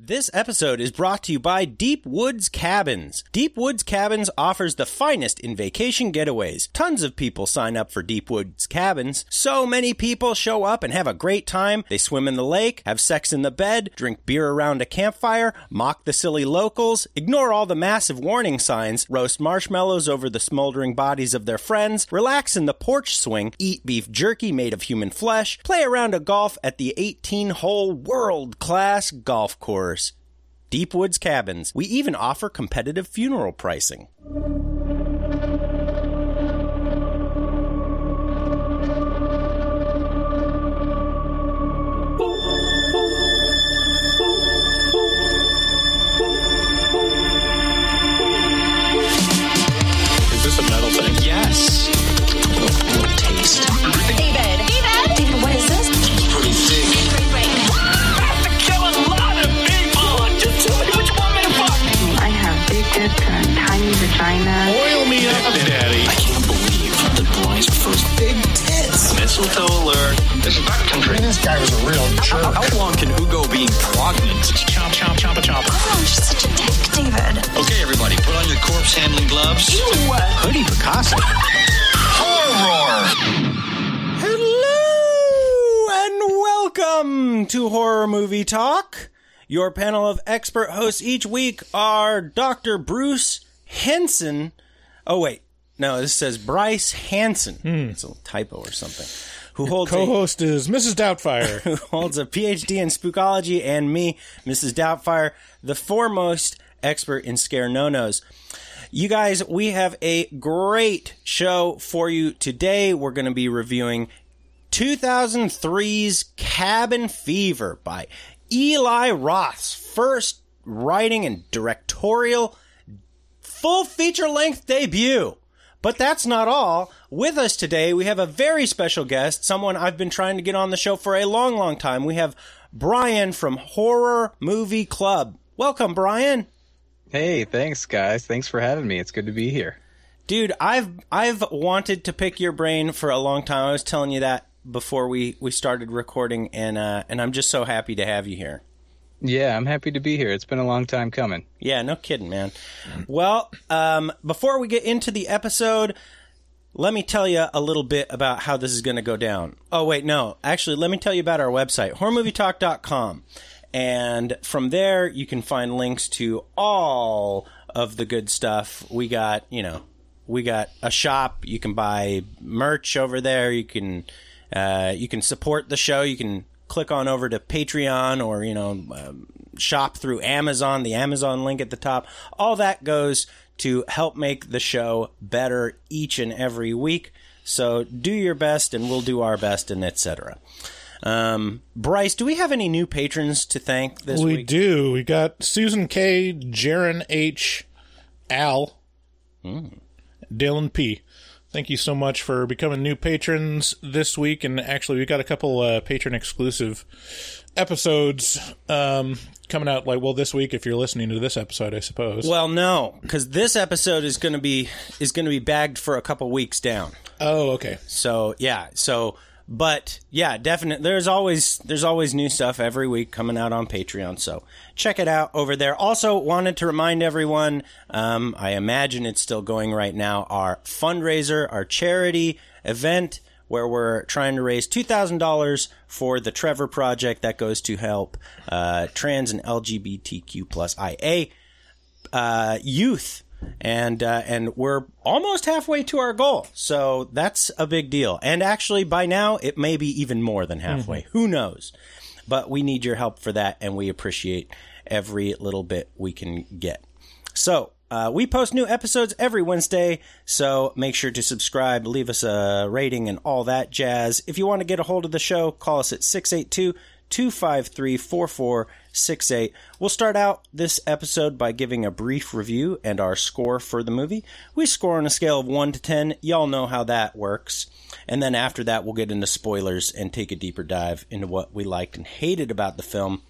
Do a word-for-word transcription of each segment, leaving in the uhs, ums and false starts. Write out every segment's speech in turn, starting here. This episode is brought to you by Deep Woods Cabins. Deep Woods Cabins offers the finest in vacation getaways. Tons of people sign up for Deep Woods Cabins. So many people show up and have a great time. They swim in the lake, have sex in the bed, drink beer around a campfire, mock the silly locals, ignore all the massive warning signs, roast marshmallows over the smoldering bodies of their friends, relax in the porch swing, eat beef jerky made of human flesh, play a round of golf at the eighteen-hole world-class golf course. Deep Woods Cabins. We even offer competitive funeral pricing. Is this a metal thing? Yes. What taste? David. David. David, what is this? It's pretty thick. Great, great. Tiny vagina. Oil me up, daddy. I can't believe the boys first big tits. Mistletoe alert. This is backcountry. I mean, this guy was a real jerk. How, how long can Ugo be pregnant? Chomp, chomp, chomp, chomp. Oh, she's such a dick, David. Okay, everybody, put on your corpse handling gloves. Ew. Hoodie Picasso. Horror. Hello, and welcome to Horror Movie Talk. Your panel of expert hosts each week are Doctor Bruce Henson. Oh, wait. No, this says Bryce Hansen. Mm. It's a typo or something. Who holds Your co-host a, is Missus Doubtfire. Who holds a P H D in spookology, and me, Missus Doubtfire, the foremost expert in scare no-nos. You guys, we have a great show for you today. We're going to be reviewing two thousand three's Cabin Fever by Eli Roth's first writing and directorial full feature-length debut. But that's not all. With us today, we have a very special guest, someone I've been trying to get on the show for a long, long time. We have Brian from Horror Movie Club. Welcome, Brian. Hey, thanks, guys. Thanks for having me. It's good to be here. Dude, I've I've wanted to pick your brain for a long time. I was telling you that before we, we started recording, and uh, and I'm just so happy to have you here. Yeah, I'm happy to be here. It's been a long time coming. Yeah, no kidding, man. Well, um, before we get into the episode, let me tell you a little bit about how this is going to go down. Oh, wait, no. Actually, let me tell you about our website, horror movie talk dot com. And from there, you can find links to all of the good stuff. We got, you know, we got a shop. You can buy merch over there. You can... Uh, you can support the show. You can click on over to Patreon, or, you know, um, shop through Amazon, the Amazon link at the top. All that goes to help make the show better each and every week. So do your best and we'll do our best, and et cetera. Um, Bryce, do we have any new patrons to thank this we week? We do. We got Susan K, Jaron H, Al, mm. Dylan P. Thank you so much for becoming new patrons this week, and actually, we got a couple uh, patron-exclusive episodes um, coming out. Like, well, this week, if you're listening to this episode, I suppose. Well, no, because this episode is going to be is going to be bagged for a couple weeks down. Oh, okay. So yeah, so but yeah, definitely. There's always there's always new stuff every week coming out on Patreon. So check it out over there. Also, wanted to remind everyone, um, I imagine it's still going right now, our fundraiser, our charity event, where we're trying to raise two thousand dollars for the Trevor Project. That goes to help uh, trans and L G B T Q plus I A uh, youth. And uh, and we're almost halfway to our goal, so that's a big deal. And actually, by now, it may be even more than halfway. Mm-hmm. Who knows? But we need your help for that, and we appreciate every little bit we can get. So uh, we post new episodes every Wednesday, so make sure to subscribe, leave us a rating, and all that jazz. If you want to get a hold of the show, call us at six eight two, two five three, four four six eight. We'll start out this episode by giving a brief review and our score for the movie. We score on a scale of one to ten. Y'all know how that works. And then after that, we'll get into spoilers and take a deeper dive into what we liked and hated about the film.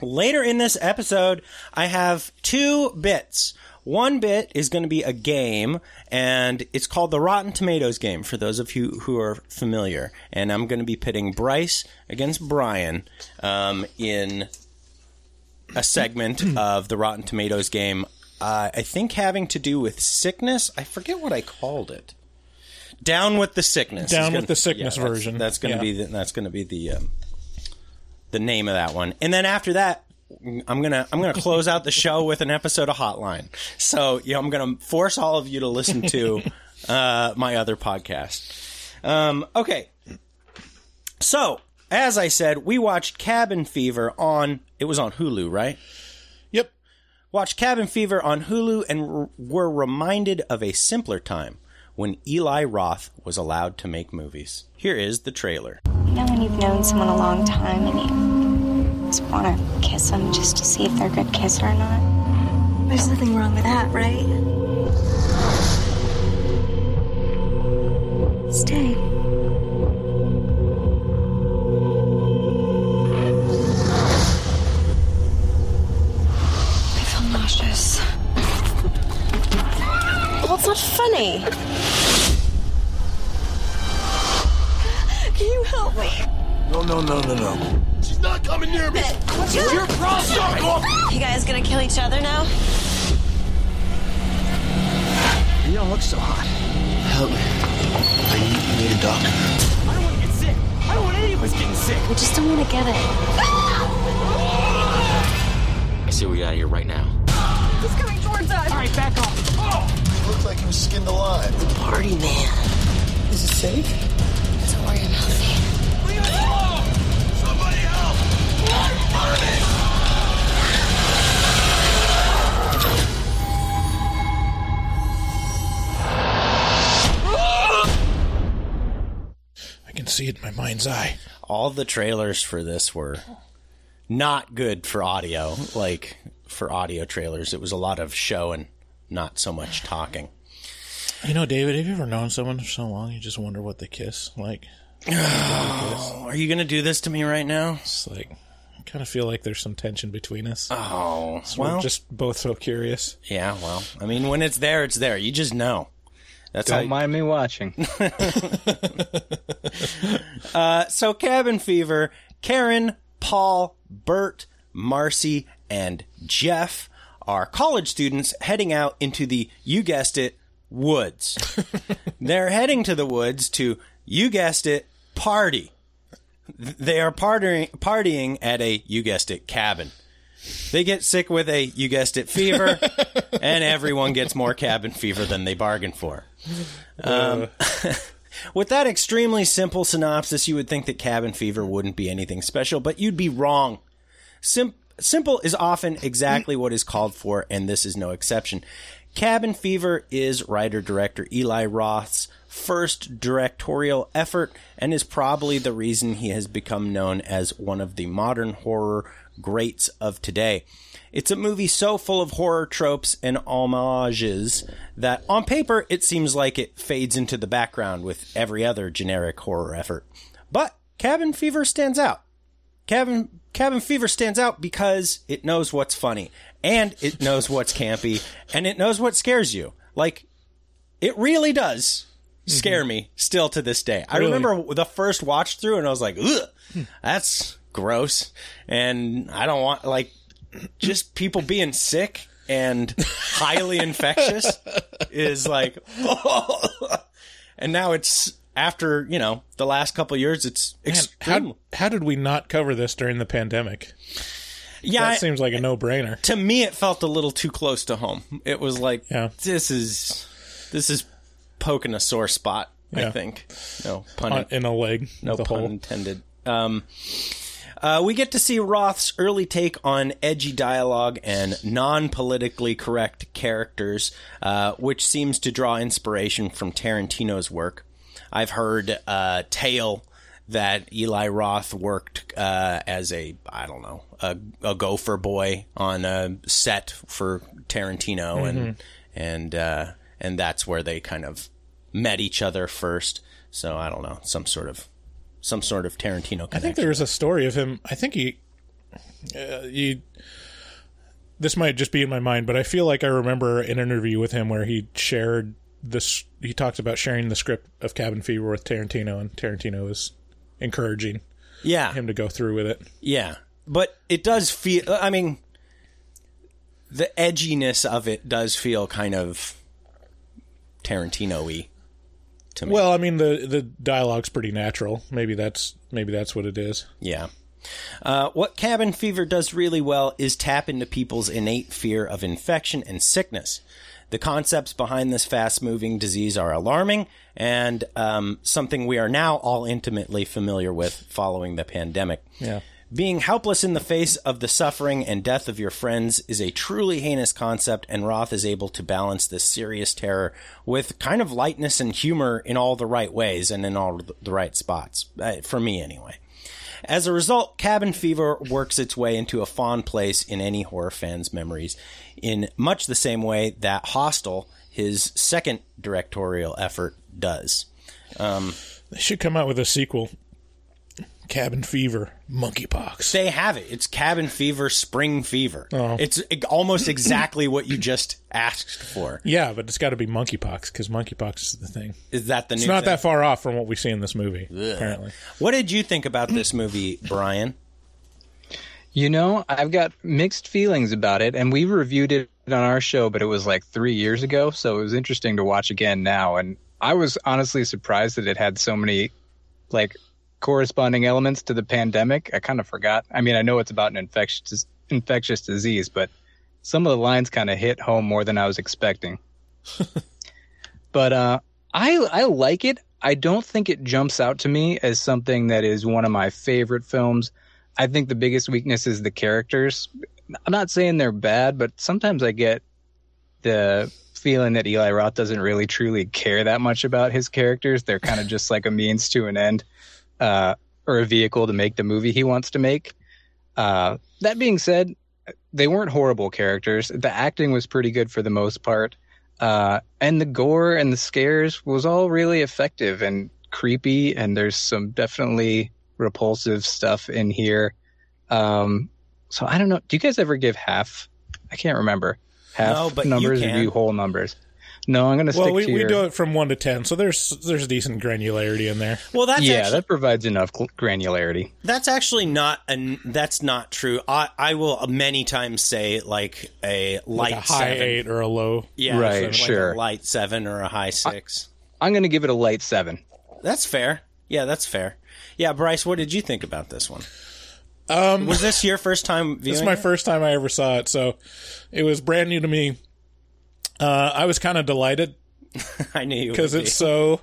Later in this episode, I have two bits. One bit is going to be a game, and it's called the Rotten Tomatoes game, for those of you who are familiar. And I'm going to be pitting Bryce against Brian um, in a segment of the Rotten Tomatoes game, uh, I think having to do with sickness. I forget what I called it. Down with the Sickness. Down gonna, with the Sickness yeah, that's, version. That's going to yeah. be the, that's going to be the um, the name of that one. And then after that, I'm gonna I'm gonna close out the show with an episode of Hotline. So you know, I'm gonna force all of you to listen to uh, my other podcast. Um, okay, so as I said, we watched Cabin Fever on it was on Hulu, right? Yep. Watched Cabin Fever on Hulu and r- were reminded of a simpler time when Eli Roth was allowed to make movies. Here is the trailer. You know when you've known someone a long time and you just want to kiss them just to see if they're a good kisser or not? There's nothing wrong with that, right? Stay. I feel nauseous. What's not funny? Can you help me? No, no, no, no, no. She's not coming near me. What's your problem? You guys gonna kill each other now? You don't look so hot. Help me. I need, need a doctor. I don't want to get sick. I don't want any of us getting sick. We just don't want to get it. I say we get out of here right now. He's coming towards us. All right, back off. Oh! He looked like he was skinned alive. The party man. Is it safe? Don't worry about me. Leave us alone! Somebody help! I'm burning! I can see it in my mind's eye. All the trailers for this were not good for audio. Like, for audio trailers, it was a lot of show and not so much talking. You know, David, have you ever known someone for so long you just wonder what they kiss? Like, oh, kiss? Are you going to do this to me right now? It's like, I kind of feel like there's some tension between us. Oh, so well. We're just both so curious. Yeah, well, I mean, when it's there, it's there. You just know. That's Don't how you... mind me watching. uh, so, Cabin Fever, Karen, Paul, Bert, Marcy, and Jeff are college students heading out into the, you guessed it, woods. They're heading to the woods to, you guessed it, party. They are partying, partying at a, you guessed it, cabin. They get sick with a, you guessed it, fever, and everyone gets more cabin fever than they bargained for. Um, uh. With that extremely simple synopsis, you would think that cabin fever wouldn't be anything special, but you'd be wrong. Sim- simple is often exactly what is called for, and this is no exception. Cabin Fever is writer-director Eli Roth's first directorial effort and is probably the reason he has become known as one of the modern horror greats of today. It's a movie so full of horror tropes and homages that on paper it seems like it fades into the background with every other generic horror effort. But Cabin Fever stands out. Cabin, Cabin Fever stands out because it knows what's funny. And it knows what's campy, and it knows what scares you. Like, it really does scare mm-hmm. me still to this day. I really? remember the first watch through, and I was like, ugh, that's gross. And I don't want, like, just people being sick and highly infectious is like, oh. And now it's, after, you know, the last couple of years, it's extremely. Man, how, how did we not cover this during the pandemic? Yeah, that seems like a no-brainer. To me, it felt a little too close to home. It was like, yeah. this is this is poking a sore spot, yeah. I think. No pun on, in a leg. No pun hole. intended. Um, uh, we get to see Roth's early take on edgy dialogue and non-politically correct characters, uh, which seems to draw inspiration from Tarantino's work. I've heard uh, tale... that Eli Roth worked uh, as a, I don't know, a, a gopher boy on a set for Tarantino, mm-hmm. and and uh, and that's where they kind of met each other first. So I don't know, some sort of some sort of Tarantino connection. I think there was a story of him. I think he, uh, he. This might just be in my mind, but I feel like I remember an interview with him where he shared this. He talked about sharing the script of Cabin Fever with Tarantino, and Tarantino was encouraging yeah. him to go through with it. Yeah. But it does feel, I mean, the edginess of it does feel kind of Tarantino-y to me. Well, I mean, the, the dialogue's pretty natural. Maybe that's maybe that's what it is. Yeah. Uh, what Cabin Fever does really well is tap into people's innate fear of infection and sickness. The concepts behind this fast-moving disease are alarming and um, something we are now all intimately familiar with following the pandemic. Yeah. Being helpless in the face of the suffering and death of your friends is a truly heinous concept, and Roth is able to balance this serious terror with kind of lightness and humor in all the right ways and in all the right spots, for me anyway. As a result, Cabin Fever works its way into a fond place in any horror fan's memories in much the same way that Hostel, his second directorial effort, does. Um, they should come out with a sequel. Cabin Fever, Monkeypox. They have it. It's Cabin Fever, Spring Fever. Oh. It's almost exactly what you just asked for. Yeah, but it's got to be Monkeypox, because Monkeypox is the thing. Is that the new It's not thing? That far off from what we see in this movie, Ugh. apparently. What did you think about this movie, Brian? You know, I've got mixed feelings about it, and we reviewed it on our show, but it was like three years ago, so it was interesting to watch again now, and I was honestly surprised that it had so many, like, corresponding elements to the pandemic. I kind of forgot. I mean, I know it's about an infectious infectious disease, but some of the lines kind of hit home more than I was expecting. But uh, I I like it. I don't think it jumps out to me as something that is one of my favorite films. I think the biggest weakness is the characters. I'm not saying they're bad, but sometimes I get the feeling that Eli Roth doesn't really truly care that much about his characters. They're kind of just like a means to an end. Uh, or a vehicle to make the movie he wants to make. Uh, that being said, they weren't horrible characters. The acting was pretty good for the most part. Uh, and the gore and the scares was all really effective and creepy. And there's some definitely repulsive stuff in here. Um, so I don't know. Do you guys ever give half? I can't remember. Half no, but numbers you can. Or do whole numbers? No, I'm going to stick well, we, to your... Well, we do it from one to ten, so there's there's decent granularity in there. Well, that's Yeah, actually... that provides enough granularity. That's actually not an, that's not true. I, I will many times say like a light like a high seven. eight or a low. Yeah, right, so like sure. a light seven or a high six. I, I'm going to give it a light seven. That's fair. Yeah, that's fair. Yeah, Bryce, what did you think about this one? Um, was this your first time viewing This is my it? first time I ever saw it, so it was brand new to me. Uh, I was kind of delighted. I knew you would be. Because it's so...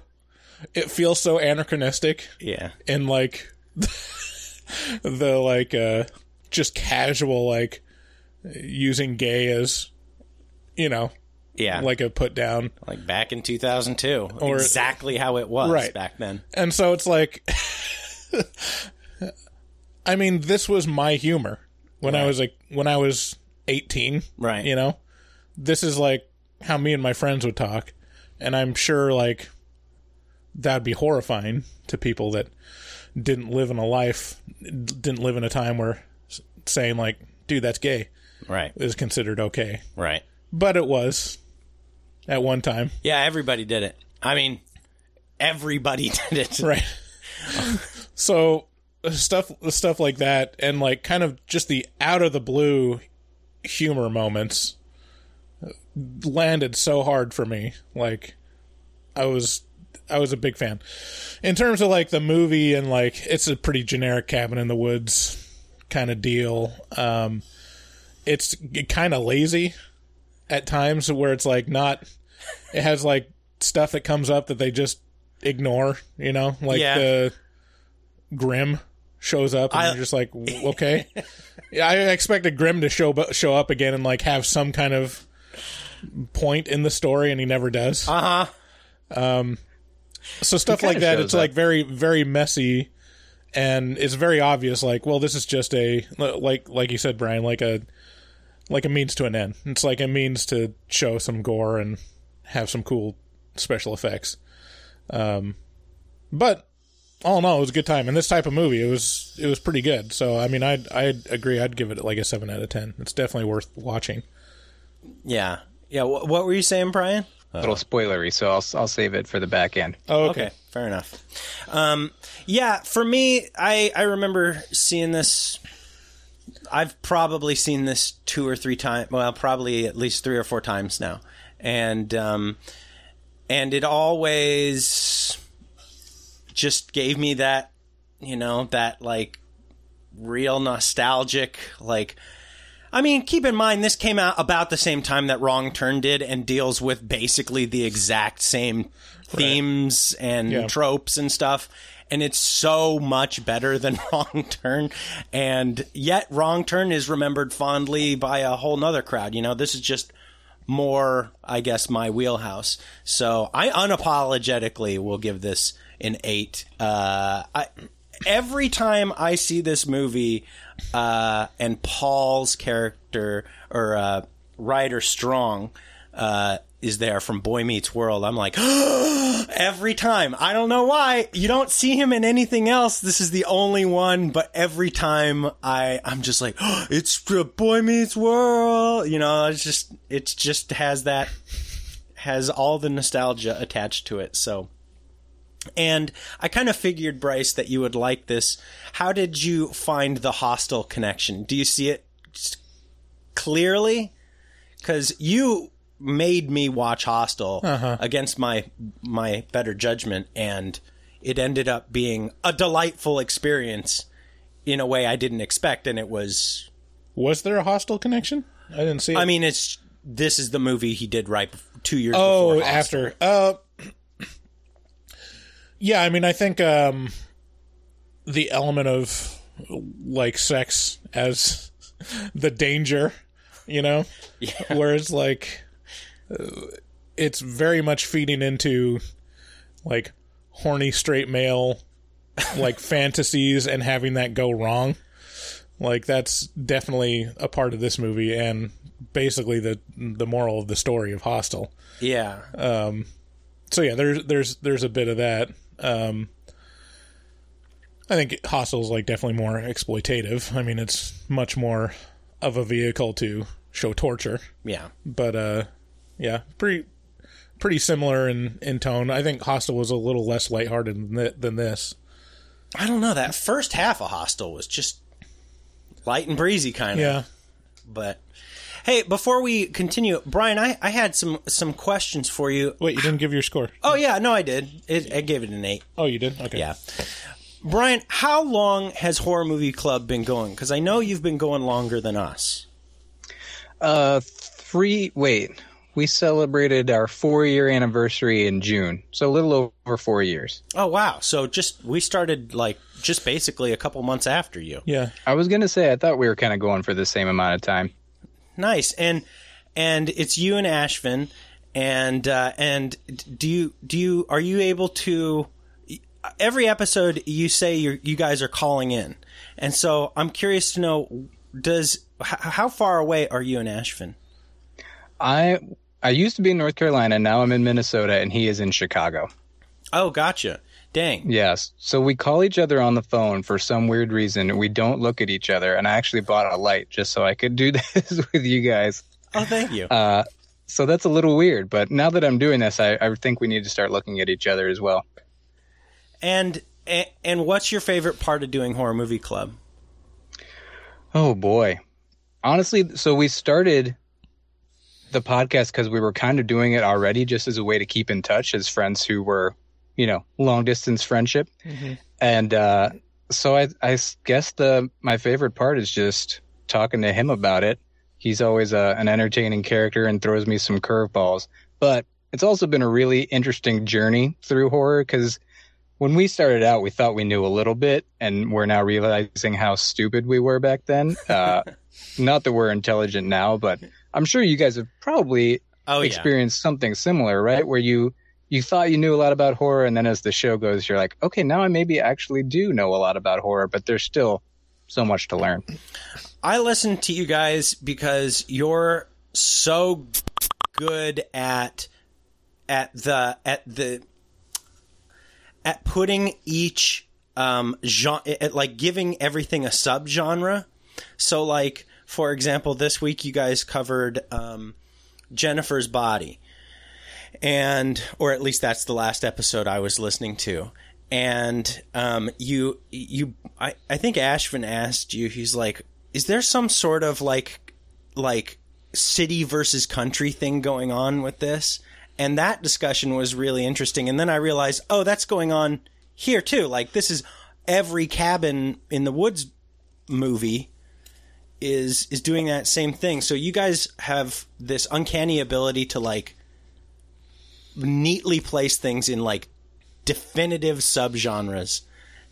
It feels so anachronistic. Yeah. And, like, the, like, uh, just casual, like, using gay as, you know... Yeah. Like a put-down. Like back in two thousand two. Or, exactly how it was right. back then. And so it's like... I mean, this was my humor. When right. I was, like, when I was eighteen. Right. You know? This is, like... how me and my friends would talk, and I'm sure like that'd be horrifying to people that didn't live in a life didn't live in a time where saying like, dude, that's gay, right, is considered okay, right? But it was at one time. Yeah, everybody did it. I mean, everybody did it. Right. So stuff stuff like that, and like kind of just the out of the blue humor moments landed so hard for me. Like I was I was a big fan. In terms of like the movie, and like it's a pretty generic cabin in the woods kind of deal. Um it's kind of lazy at times, where it's like not it has like stuff that comes up that they just ignore, you know? Like yeah. the Grimm shows up and I... you're just like, okay. Yeah, I expected Grimm to show show up again and like have some kind of point in the story, and he never does. Uh-huh. Um, so stuff like that, it's up. Like very, very messy, and it's very obvious, like, well, this is just a, like like you said, Brian, like a like a means to an end. It's like a means to show some gore and have some cool special effects. Um, but all in all, it was a good time. And this type of movie, it was it was pretty good. So, I mean, I'd, I'd agree. I'd give it like a seven out of ten. It's definitely worth watching. Yeah. Yeah, wh- what were you saying, Brian? A little spoilery, so I'll I'll save it for the back end. Oh, okay. okay. Fair enough. Um, yeah, for me, I, I remember seeing this I've probably seen this two or three times. Well, probably at least three or four times now. And, um, and it always just gave me that, you know, that like real nostalgic, like, I mean, keep in mind, this came out about the same time that Wrong Turn did and deals with basically the exact same themes right. and yeah. tropes and stuff. And it's so much better than Wrong Turn. And yet Wrong Turn is remembered fondly by a whole nother crowd. You know, this is just more, I guess, my wheelhouse. So I unapologetically will give this an eight. Uh, I, every time I see this movie... Uh, and Paul's character, or uh, Rider Strong, uh, is there from Boy Meets World. I'm like, every time. I don't know why. You don't see him in anything else. This is the only one. But every time I, I'm just like, oh, it's Boy Meets World. You know, it's just, it just has that, has all the nostalgia attached to it. So. And I kind of figured, Bryce, that you would like this. How did you find the Hostel connection? Do you see it clearly? Because you made me watch Hostel uh-huh. against my my better judgment, and it ended up being a delightful experience in a way I didn't expect, and it was... Was there a Hostel connection? I didn't see it. I mean, it's this is the movie he did right two years oh, before Hostel. after. Uh Yeah, I mean, I think um, the element of, like, sex as the danger, you know? Yeah. Whereas, like, it's very much feeding into, like, horny straight male, like, fantasies and having that go wrong. Like, that's definitely a part of this movie and basically the the moral of the story of Hostel. Yeah. Um. So, yeah, there's there's there's a bit of that. Um, I think Hostel's like definitely more exploitative. I mean, it's much more of a vehicle to show torture. Yeah, but uh, yeah, pretty pretty similar in, in tone. I think Hostel was a little less lighthearted than, th- than this. I don't know. That first half of Hostel was just light and breezy, kind of. Yeah. But hey, before we continue, Brian, I, I had some, some questions for you. Wait, you didn't give your score. Oh, yeah. No, I did. It, I gave it an eight. Oh, you did? Okay. Yeah. Brian, how long has Horror Movie Club been going? Because I know you've been going longer than us. Uh, three – wait. We celebrated our four-year anniversary in June, so a little over four years. Oh, wow. So just we started like just basically a couple months after you. Yeah. I was going to say I thought we were kind of going for the same amount of time. Nice. And and it's you and Ashvin, and uh, and do you do you are you able to every episode you say you you guys are calling in. And so I'm curious to know does how far away are you and Ashvin? I I used to be in North Carolina, now I'm in Minnesota and he is in Chicago. Oh, gotcha. Dang. Yes. So we call each other on the phone for some weird reason. We don't look at each other. And I actually bought a light just so I could do this with you guys. Oh, thank you. Uh, so that's a little weird. But now that I'm doing this, I, I think we need to start looking at each other as well. And, and and what's your favorite part of doing Horror Movie Club? Oh, boy. Honestly, so we started the podcast because we were kind of doing it already just as a way to keep in touch as friends who were you know, long distance friendship. Mm-hmm. And uh, so I, I guess the my favorite part is just talking to him about it. He's always a, an entertaining character and throws me some curveballs. But it's also been a really interesting journey through horror because when we started out, we thought we knew a little bit and we're now realizing how stupid we were back then. Uh, not that we're intelligent now, but I'm sure you guys have probably oh, experienced yeah. something similar, right? Where you... You thought you knew a lot about horror, and then as the show goes, you're like, okay, now I maybe actually do know a lot about horror, but there's still so much to learn. I listen to you guys because you're so good at at the at the at putting each um genre, at like giving everything a subgenre. So, like for example, this week you guys covered um, Jennifer's Body. And, or at least that's the last episode I was listening to. And, um, you, you, I, I think Ashvin asked you, he's like, Is there some sort of like like city versus country thing going on with this? And that discussion was really interesting. And then I realized, oh, that's going on here too. Like, this is every cabin in the woods movie is is doing that same thing. So you guys have this uncanny ability to like neatly place things in like definitive subgenres.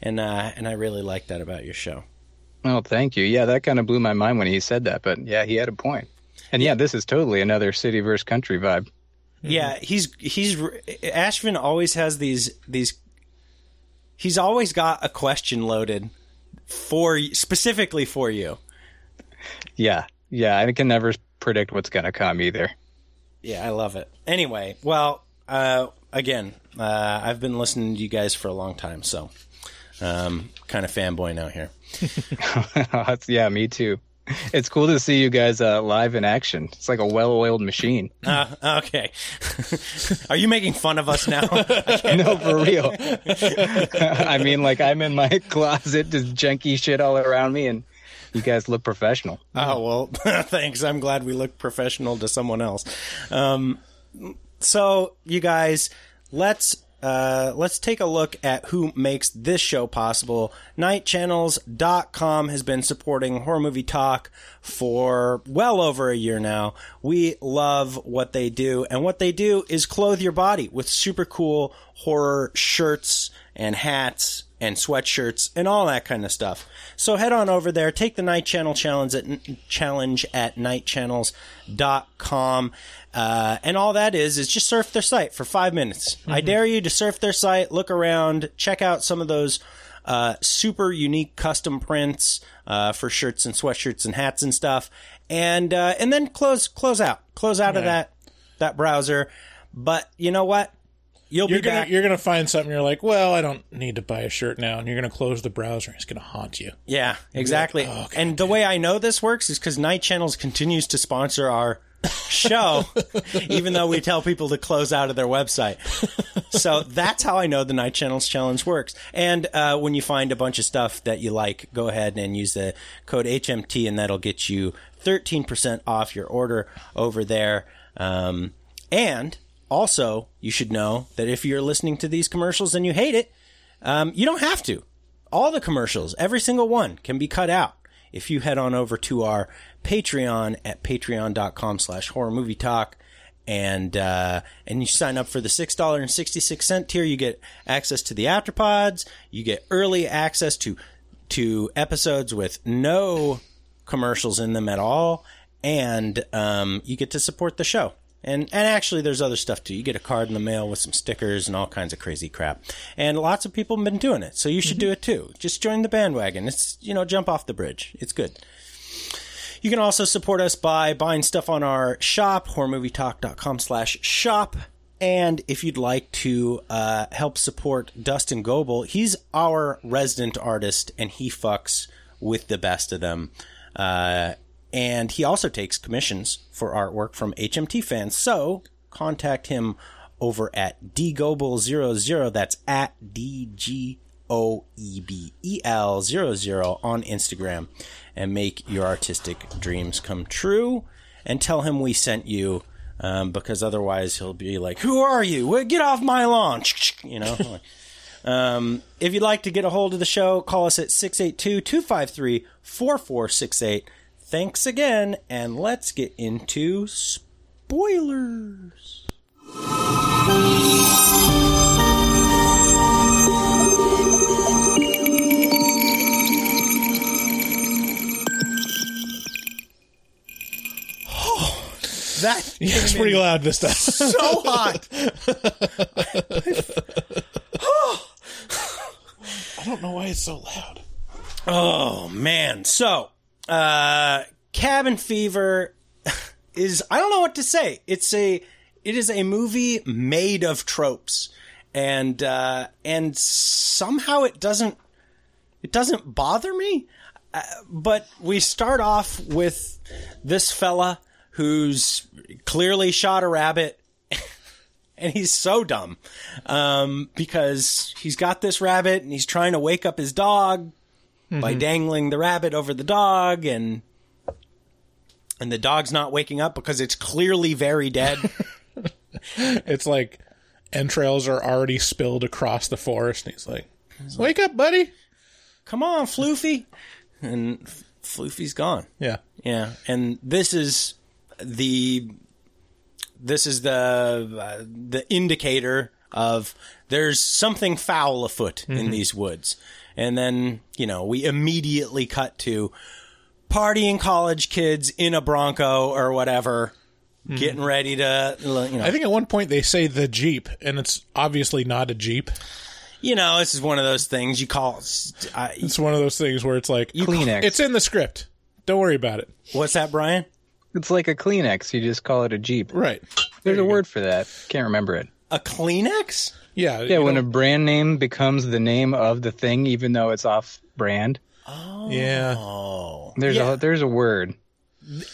And uh, and I really like that about your show. Oh, thank you. Yeah, that kind of blew my mind when he said that. But yeah, he had a point. And yeah, this is totally another city versus country vibe. Mm-hmm. Yeah, he's he's Ashvin always has these these. He's always got a question loaded for specifically for you. Yeah, yeah, I can never predict what's going to come either. Yeah, I love it. Anyway, well, uh, again, uh, I've been listening to you guys for a long time, so. Um, kind of fanboy now here. Yeah, me too. It's cool to see you guys uh, live in action. It's like a well-oiled machine. Uh, okay. Are you making fun of us now? No, for real. I mean, like, I'm in my closet, just junky shit all around me, and you guys look professional. Oh, well, thanks. I'm glad we look professional to someone else. Um, so, you guys, let's... Uh, let's take a look at who makes this show possible. Night channels dot com has been supporting Horror Movie Talk for well over a year now. We love what they do, and what they do is clothe your body with super cool horror shirts and hats and sweatshirts and all that kind of stuff. So head on over there, take the Night Channel Challenge at, challenge at night channels dot com. Uh, and all that is, is just surf their site for five minutes. Mm-hmm. I dare you to surf their site, look around, check out some of those uh, super unique custom prints uh, for shirts and sweatshirts and hats and stuff. And uh, and then close close out. Close out yeah. of that that browser. But you know what? You'll you're be gonna, back. You're going to find something. You're like, well, I don't need to buy a shirt now. And you're going to close the browser. It's going to haunt you. Yeah, exactly. Like, oh, okay, and okay. The way I know this works is because Night Channels continues to sponsor our show, even though we tell people to close out of their website. So that's how I know the Night Channels Challenge works. And uh, when you find a bunch of stuff that you like, go ahead and use the code H M T, and that'll get you thirteen percent off your order over there. Um, and... Also, you should know that if you're listening to these commercials and you hate it, um, you don't have to. All the commercials, every single one, can be cut out if you head on over to our Patreon at patreon dot com slash horror movie talk, and uh, and you sign up for the six dollars and sixty-six cents tier. You get access to the afterpods. You get early access to to episodes with no commercials in them at all, and um, you get to support the show. And and actually, there's other stuff, too. You get a card in the mail with some stickers and all kinds of crazy crap. And lots of people have been doing it, so you should mm-hmm. do it, too. Just join the bandwagon. It's, you know, jump off the bridge. It's good. You can also support us by buying stuff on our shop, horror movie talk dot com slash shop. And if you'd like to uh, help support Dustin Goebel, he's our resident artist, and he fucks with the best of them. Uh And he also takes commissions for artwork from H M T fans. So contact him over at d goebel zero zero. That's at D G O E B E L zero zero on Instagram. And make your artistic dreams come true. And tell him we sent you, um, because otherwise he'll be like, who are you? Get off my lawn. You know. Um, if you'd like to get a hold of the show, call us at six eight two, two five three, four four six eight. Thanks again, and let's get into spoilers. Oh, that yeah, it's pretty loud this time. So hot. Oh. I don't know why it's so loud. Oh man, so. Uh, Cabin Fever is, I don't know what to say. It's a, it is a movie made of tropes, and, uh, and somehow it doesn't, it doesn't bother me. Uh, but we start off with this fella who's clearly shot a rabbit, and he's so dumb, um, because he's got this rabbit and he's trying to wake up his dog. mm-hmm. by dangling the rabbit over the dog, and and the dog's not waking up because it's clearly very dead. It's like entrails are already spilled across the forest, and he's like, wake up, buddy. Come on, Floofy. And Floofy's gone. Yeah. Yeah. And this is the this is the uh, the indicator of there's something foul afoot mm-hmm. in these woods. And then, you know, we immediately cut to partying college kids in a Bronco or whatever, mm-hmm. getting ready to, you know. I think at one point they say the Jeep, and it's obviously not a Jeep. You know, this is one of those things you call... I, it's one of those things where it's like... You Kleenex. It's in the script. Don't worry about it. What's that, Brian? It's like a Kleenex. You just call it a Jeep. Right. There's there a word go. for that. Can't remember it. A Kleenex? Yeah. Yeah, when know. a brand name becomes the name of the thing, even though it's off-brand. Oh. Yeah. There's, yeah. A, there's a word.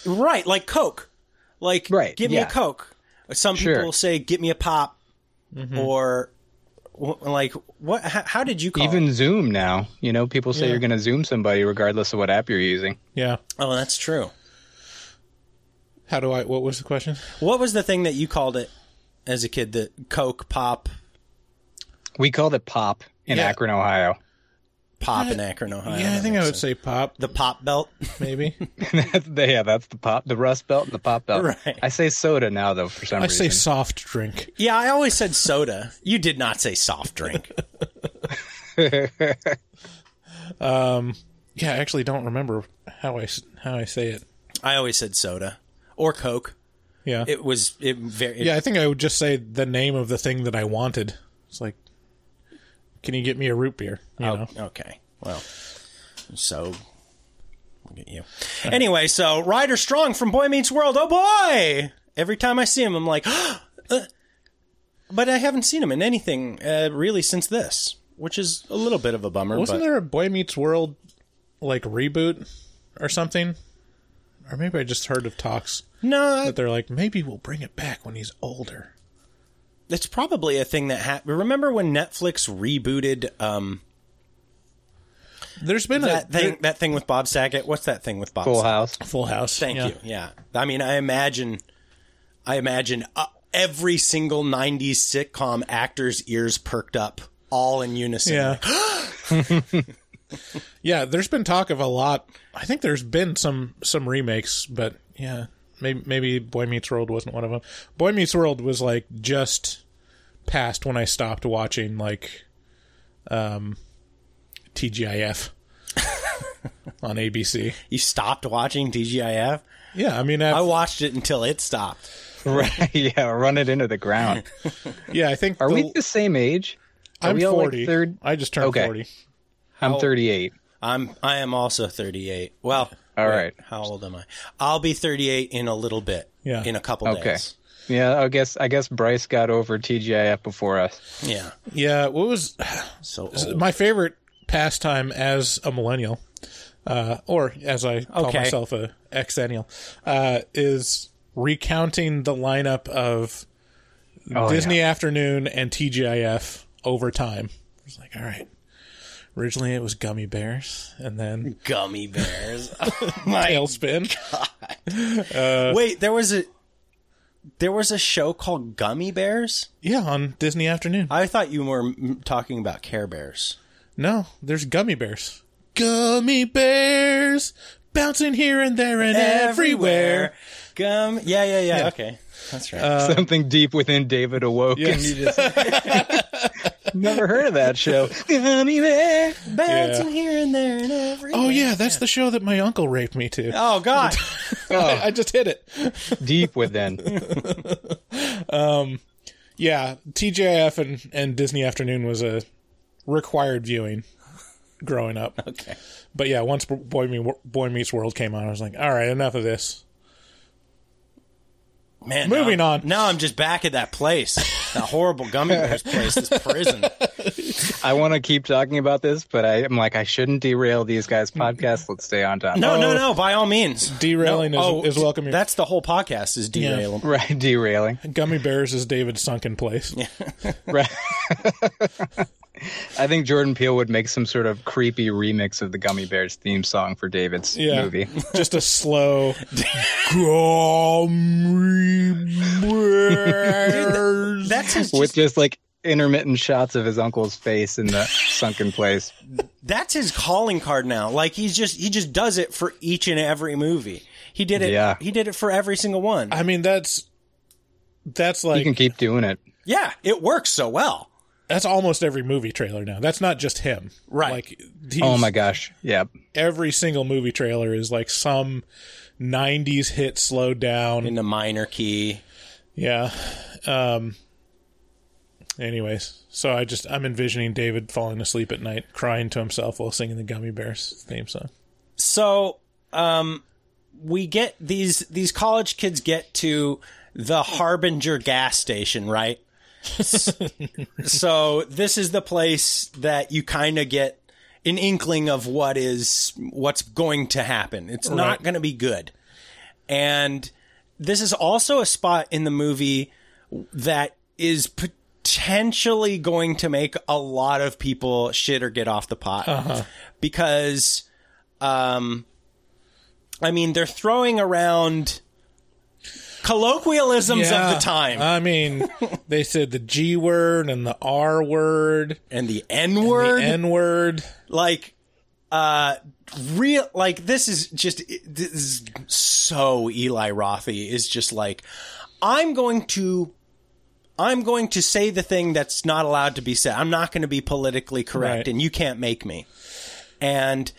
Right, like Coke. Like, right. give yeah. me a Coke. Some sure. people say, get me a pop, mm-hmm. or... Like, what? How, how did you call Even it? Zoom now. You know, people say yeah. you're going to Zoom somebody regardless of what app you're using. Yeah. Oh, that's true. How do I... What was the question? What was the thing that you called it as a kid? The Coke, Pop? We called it Pop in yeah. Akron, Ohio. Pop yeah. in Akron, Ohio. Yeah, I think I would sense. say Pop. The Pop Belt, maybe. that's the, yeah, that's the Pop. The Rust Belt and the Pop Belt. Right. I say soda now, though, for some I reason. I say soft drink. Yeah, I always said soda. You did not say soft drink. um, yeah, I actually don't remember how I, how I say it. I always said soda. Or Coke. Yeah. It was... It very. It, yeah, I think I would just say the name of the thing that I wanted. It's like... Can you get me a root beer? You oh, know? Okay. Well, so look at you. Right. Anyway, so Rider Strong from Boy Meets World. Oh boy! Every time I see him, I'm like, oh, uh, but I haven't seen him in anything uh, really since this, which is a little bit of a bummer. Wasn't but... there a Boy Meets World like reboot or something? Or maybe I just heard of talks. No, I... that they're like maybe we'll bring it back when he's older. It's probably a thing that happened. Remember when Netflix rebooted um, There's been that, a, thing, there, that thing with Bob Saget? What's that thing with Bob Full Saget? House. Full House. Thank yeah. you. Yeah. I mean, I imagine I imagine uh, every single nineties sitcom actor's ears perked up all in unison. Yeah. yeah, there's been talk of a lot. I think there's been some, some remakes, but yeah. Maybe, maybe Boy Meets World wasn't one of them. Boy Meets World was, like, just past when I stopped watching, like, um, T G I F on A B C. You stopped watching T G I F? Yeah, I mean... I've... I watched it until it stopped. Right, yeah, run it into the ground. yeah, I think... Are the... we the same age? Are I'm forty. Like third... I just turned okay. forty. I'm thirty-eight. I'm, I am also thirty-eight. Well... All right. Wait, how old am I? I'll be thirty-eight in a little bit. Yeah. In a couple okay. days. Yeah, I guess I guess Bryce got over T G I F before us. Yeah. Yeah, what was so old. My favorite pastime as a millennial, uh, or as I call okay. myself a ex-annial, uh, is recounting the lineup of oh, Disney yeah. Afternoon and T G I F over time. It's like, all right. Originally, it was Gummy Bears, and then... Gummy Bears. Oh, my Tailspin. God. Uh, Wait, there was a... There was a show called Gummy Bears? Yeah, on Disney Afternoon. I thought you were m- talking about Care Bears. No, there's Gummy Bears. Gummy Bears, bouncing here and there and everywhere. everywhere. Gum... Yeah, yeah, yeah, yeah, okay. That's right. Uh, Something deep within David awoke, yes. and you just... Never heard of that show. Gummy Bear, bouncing yeah. here and there and everywhere. Oh, yeah, that's yeah. the show that my uncle raped me to. Oh, God. oh. I, I just hit it. Deep within. um, yeah, T G I F and, and Disney Afternoon was a required viewing growing up. Okay. But, yeah, once Boy, Me- Boy Meets World came on, I was like, all right, enough of this. Man, Moving now, on. Now I'm just back at that place, that horrible Gummy Bears place, this prison. I want to keep talking about this, but I, I'm like, I shouldn't derail these guys' podcasts. Let's stay on top. No, oh, no, no, by all means. Derailing no, oh, is, is welcome. That's the whole podcast is derailing. Yeah. Right, derailing. Gummy Bears is David's sunken place. Yeah. Right. I think Jordan Peele would make some sort of creepy remix of the Gummy Bears theme song for David's yeah. movie. Just a slow Gummy Bears. Dude, that's his, with just like intermittent shots of his uncle's face in the sunken place. That's his calling card now. Like he's just he just does it for each and every movie. He did it. Yeah. He did it for every single one. I mean, that's that's like you can keep doing it. Yeah, it works so well. That's almost every movie trailer now. That's not just him, right? Like, he's, oh my gosh, yeah. Every single movie trailer is like some nineties hit slowed down in the minor key. Yeah. Um. Anyways, so I just I'm envisioning David falling asleep at night, crying to himself while singing the Gummy Bears theme song. So, um. We get these these college kids get to the Harbinger gas station, right? So this is the place that you kind of get an inkling of what is what's going to happen. It's right. not going to be good. And this is also a spot in the movie that is potentially going to make a lot of people shit or get off the pot uh-huh. because um I mean, they're throwing around colloquialisms yeah, of the time. I mean, they said the G word and the R word. And the N word. And the N word. Like, uh, real, like, this is just, this is so Eli Rothy is just like, I'm going to, I'm going to say the thing that's not allowed to be said. I'm not going to be politically correct right. and you can't make me. And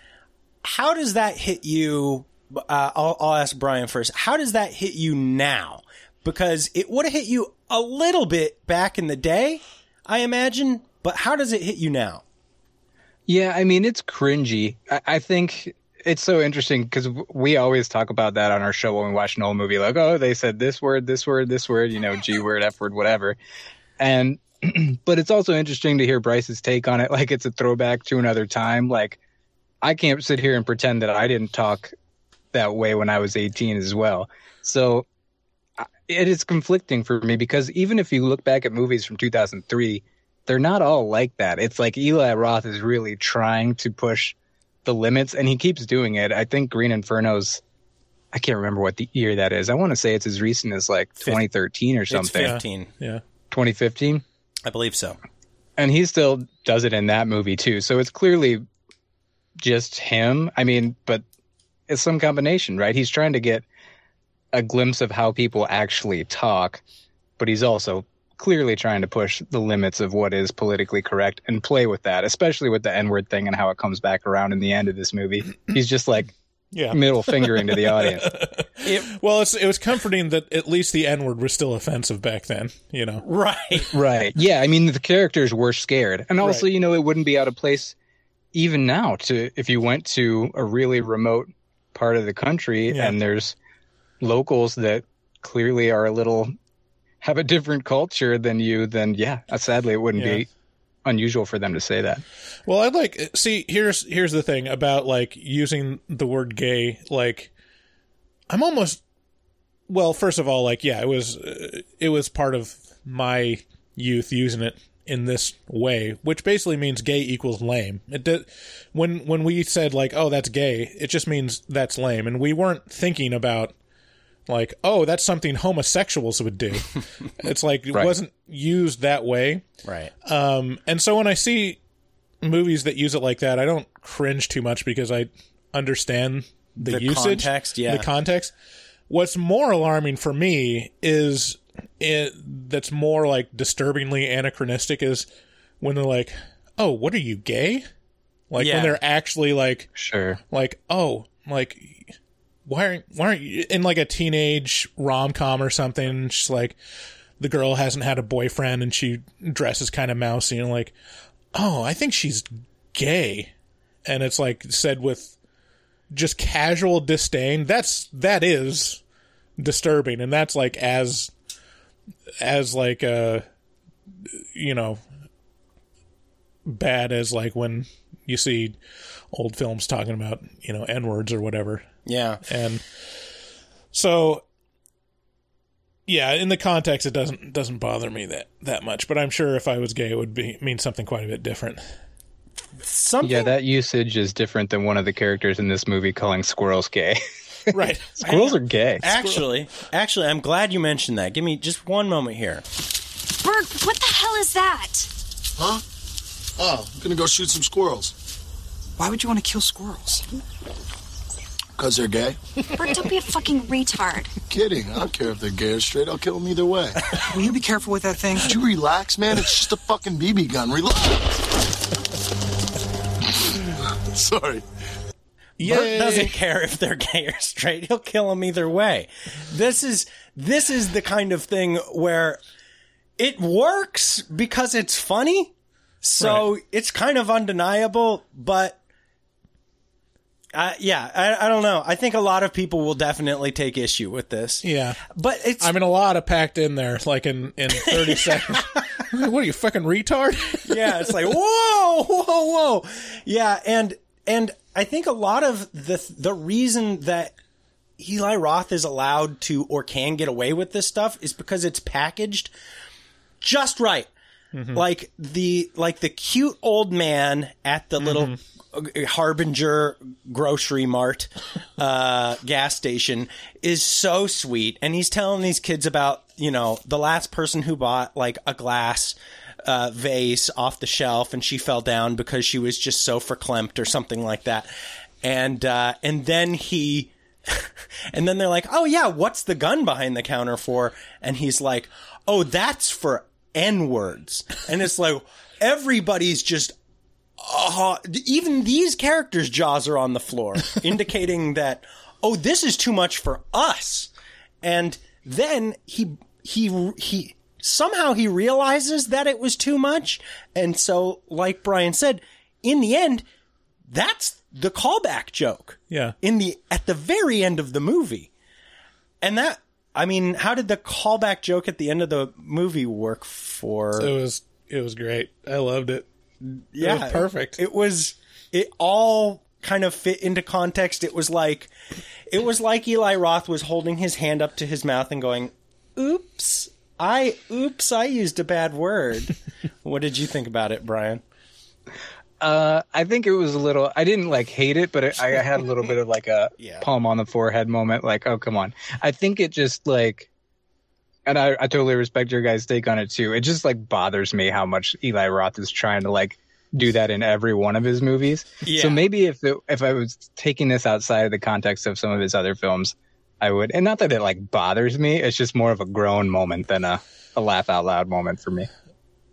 how does that hit you? Uh, I'll, I'll ask Brian first. How does that hit you now? Because it would have hit you a little bit back in the day, I imagine. But how does it hit you now? Yeah, I mean, it's cringy. I, I think it's so interesting because we always talk about that on our show when we watch an old movie. Like, oh, they said this word, this word, this word, you know, G word, F word, whatever. And but it's also interesting to hear Bryce's take on it. Like, it's a throwback to another time. Like, I can't sit here and pretend that I didn't talk that way when I was eighteen as well. So it is conflicting for me because even if you look back at movies from two thousand three, they're not all like that. It's like Eli Roth is really trying to push the limits, and he keeps doing it. I think Green Inferno's, I can't remember what the year that is. I want to say it's as recent as like twenty thirteen or something. It's fifteen. Yeah. twenty fifteen? I believe so. And he still does it in that movie too. So it's clearly just him. I mean, but it's some combination, right? He's trying to get a glimpse of how people actually talk, but he's also clearly trying to push the limits of what is politically correct and play with that, especially with the N-word thing and how it comes back around in the end of this movie. He's just like yeah. middle fingering to the audience. It, well, it's, it was comforting that at least the N-word was still offensive back then, you know? Right. Right. Yeah, I mean, the characters were scared. And also, right. you know, it wouldn't be out of place even now to if you went to a really remote part of the country yeah. and there's locals that clearly are a little have a different culture than you, then yeah sadly it wouldn't yeah. be unusual for them to say that. Well, I'd like see here's here's the thing about like using the word gay. Like I'm almost well first of all like yeah it was uh, it was part of my youth using it in this way, which basically means gay equals lame. It did, when when we said like, oh, that's gay, it just means that's lame, and we weren't thinking about like, oh, that's something homosexuals would do. It's like it right. wasn't used that way, right? Um, and so when I see movies that use it like that, I don't cringe too much because I understand the, the usage, context, yeah, the context. What's more alarming for me is. It, that's more like disturbingly anachronistic is when they're like, oh, what are you, gay? Like yeah. when they're actually like, sure, like, oh, like, why aren't, why aren't you in like a teenage rom-com or something? She's like, the girl hasn't had a boyfriend and she dresses kind of mousy and like, oh, I think she's gay. And it's like said with just casual disdain. That's, that is disturbing. And that's like as, as like uh you know bad as like when you see old films talking about, you know, N-words or whatever. Yeah. And so yeah, in the context, it doesn't doesn't bother me that, that much. But I'm sure if I was gay, it would be mean something quite a bit different. Something... Yeah, that usage is different than one of the characters in this movie calling squirrels gay. Right. Squirrels are gay. Actually, actually, I'm glad you mentioned that. Give me just one moment here. Berg, what the hell is that? Huh? Oh, I'm going to go shoot some squirrels. Why would you want to kill squirrels? Because they're gay. Berg, don't be a fucking retard. I'm kidding. I don't care if they're gay or straight. I'll kill them either way. Will you be careful with that thing? Could you relax, man? It's just a fucking B B gun. Relax. Sorry. Bert doesn't care if they're gay or straight. He'll kill them either way. This is this is the kind of thing where it works because it's funny. So right. It's kind of undeniable, but uh, yeah, I, I don't know. I think a lot of people will definitely take issue with this. Yeah, but it's I mean a lot of packed in there, like in in thirty seconds. What are you, fucking retard? Yeah, it's like whoa, whoa, whoa. Yeah, and and. I think a lot of the the reason that Eli Roth is allowed to or can get away with this stuff is because it's packaged just right. Mm-hmm. Like the like the cute old man at the mm-hmm. little Harbinger grocery mart uh, gas station is so sweet. And he's telling these kids about, you know, the last person who bought like a glass Uh, vase off the shelf and she fell down because she was just so verklempt or something like that. And uh, and then he and then they're like, oh yeah, what's the gun behind the counter for? And he's like, oh, that's for N-words. And it's like everybody's just uh, even these characters' jaws are on the floor, indicating that, oh, this is too much for us. And then he he he somehow he realizes that it was too much. And so, like Brian said, in the end, that's the callback joke. Yeah. In the at the very end of the movie. And that, I mean, how did the callback joke at the end of the movie work for? It was it was great. I loved it. Yeah. It was perfect. It, it was it all kind of fit into context. It was like it was like Eli Roth was holding his hand up to his mouth and going, "Oops." I, oops, I used a bad word. What did you think about it, Brian? Uh, I think it was a little, I didn't like hate it, but it, I had a little bit of like a yeah. palm on the forehead moment. Like, oh, come on. I think it just like, and I, I totally respect your guys' take on it too. It just like bothers me how much Eli Roth is trying to like do that in every one of his movies. Yeah. So maybe if it, if I was taking this outside of the context of some of his other films, I would. And not that it like bothers me. It's just more of a groan moment than a, a laugh out loud moment for me.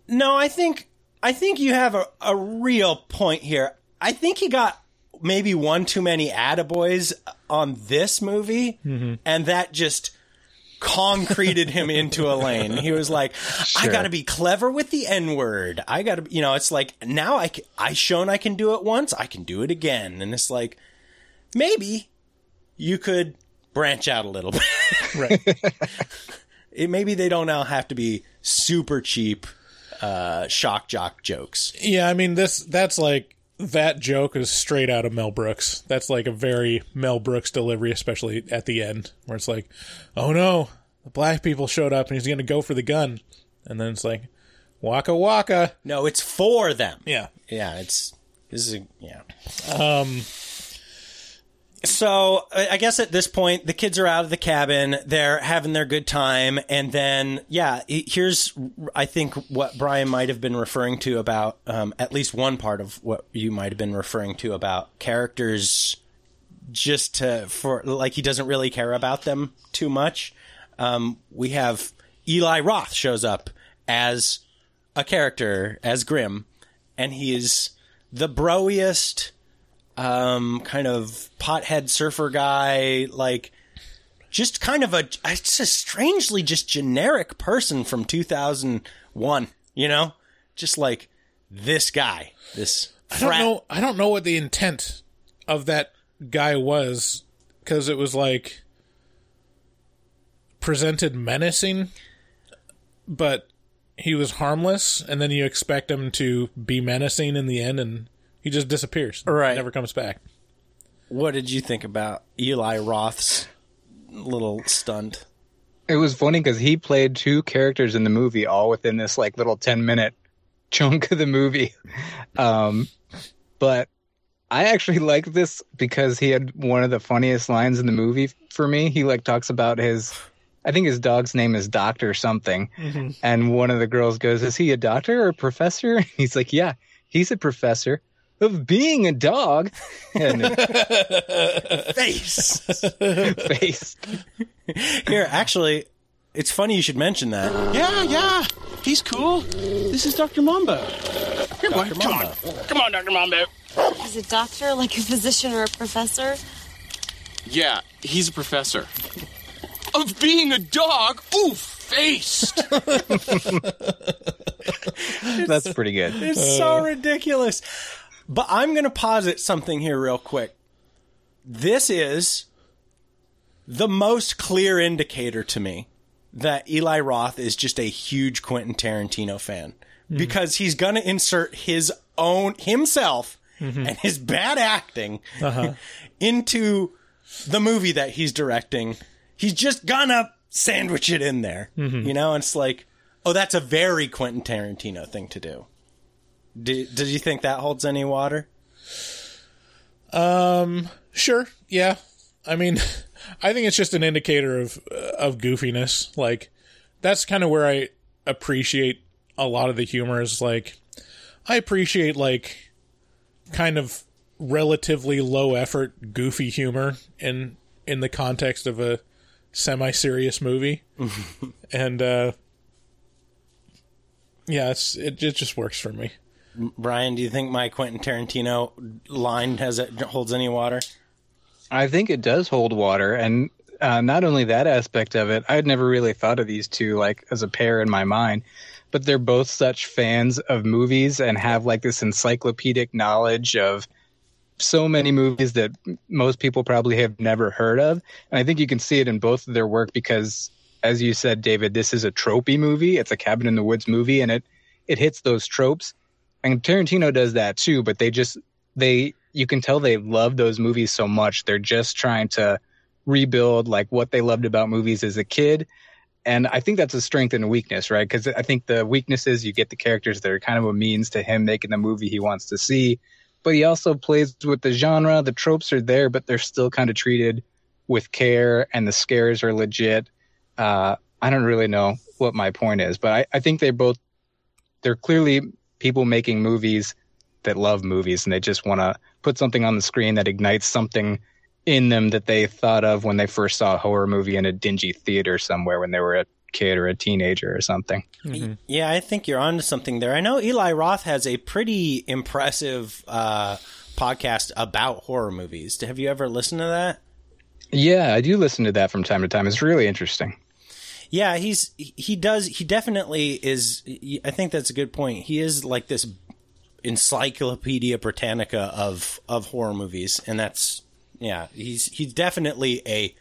No, I think I think you have a, a real point here. I think he got maybe one too many attaboys on this movie. Mm-hmm. And that just concreted him into a lane. He was like, sure. I got to be clever with the N word. I got to, you know, it's like now I, I shown I can do it once. I can do it again. And it's like, maybe you could branch out a little bit. Right. It, maybe they don't now have to be super cheap uh, shock jock jokes. Yeah, I mean, this that's like, that joke is straight out of Mel Brooks. That's like a very Mel Brooks delivery, especially at the end, where it's like, oh no, the black people showed up and he's going to go for the gun. And then it's like, waka waka. No, it's for them. Yeah. Yeah, it's, this is, a, yeah. Um... So I guess at this point, the kids are out of the cabin. They're having their good time. And then, yeah, here's, I think, what Brian might have been referring to about um, at least one part of what you might have been referring to about characters just to for like he doesn't really care about them too much. Um, we have Eli Roth shows up as a character, as Grimm, and he is the broiest Um, kind of pothead surfer guy, like just kind of a, it's a strangely just generic person from two thousand one, you know, just like this guy, this frat. I don't know, I don't know what the intent of that guy was, because it was like presented menacing, but he was harmless, and then you expect him to be menacing in the end, and he just disappears. Right. Never comes back. What did you think about Eli Roth's little stunt? It was funny because he played two characters in the movie, all within this like little ten minute chunk of the movie. Um, but I actually like this because he had one of the funniest lines in the movie for me. He like talks about his, I think his dog's name is Doctor something. Mm-hmm. And one of the girls goes, is he a doctor or a professor? And he's like, yeah, he's a professor of being a dog. And face. Face. Here, actually, it's funny you should mention that. Yeah, yeah. He's cool. This is Doctor Mambo. Here, boy. Come on. Come on, Doctor Mambo. Is a doctor like a physician or a professor? Yeah, he's a professor. Of being a dog? Ooh, faced. That's pretty good. It's uh, so ridiculous. But I'm going to posit something here real quick. This is the most clear indicator to me that Eli Roth is just a huge Quentin Tarantino fan, mm-hmm. because he's going to insert his own himself mm-hmm. and his bad acting uh-huh. into the movie that he's directing. He's just going to sandwich it in there, mm-hmm. you know, and it's like, oh, that's a very Quentin Tarantino thing to do. Do, do you think that holds any water? Um, sure. Yeah. I mean, I think it's just an indicator of uh, of goofiness. Like, that's kind of where I appreciate a lot of the humor is, like, I appreciate, like, kind of relatively low-effort, goofy humor in, in the context of a semi-serious movie. And, uh, yeah, it's, it, it just works for me. Brian, do you think my Quentin Tarantino line has it, holds any water? I think it does hold water, and uh, not only that aspect of it, I had never really thought of these two like as a pair in my mind, but they're both such fans of movies and have like this encyclopedic knowledge of so many movies that most people probably have never heard of, and I think you can see it in both of their work because, as you said, David, this is a tropey movie. It's a cabin in the woods movie, and it, it hits those tropes, and Tarantino does that too, but they just – they – you can tell they love those movies so much. They're just trying to rebuild like what they loved about movies as a kid. And I think that's a strength and a weakness, right? Because I think the weakness is you get the characters that are kind of a means to him making the movie he wants to see. But he also plays with the genre. The tropes are there, but they're still kind of treated with care, and the scares are legit. Uh, I don't really know what my point is, but I, I think they both, they're clearly people making movies that love movies, and they just want to put something on the screen that ignites something in them that they thought of when they first saw a horror movie in a dingy theater somewhere when they were a kid or a teenager or something. Mm-hmm. Yeah, I think you're onto something there. I know Eli Roth has a pretty impressive uh, podcast about horror movies. Have you ever listened to that? Yeah, I do listen to that from time to time. It's really interesting. Yeah, he's he does. He definitely is. I think that's a good point. He is like this Encyclopedia Britannica of of horror movies, and that's yeah he's he's definitely a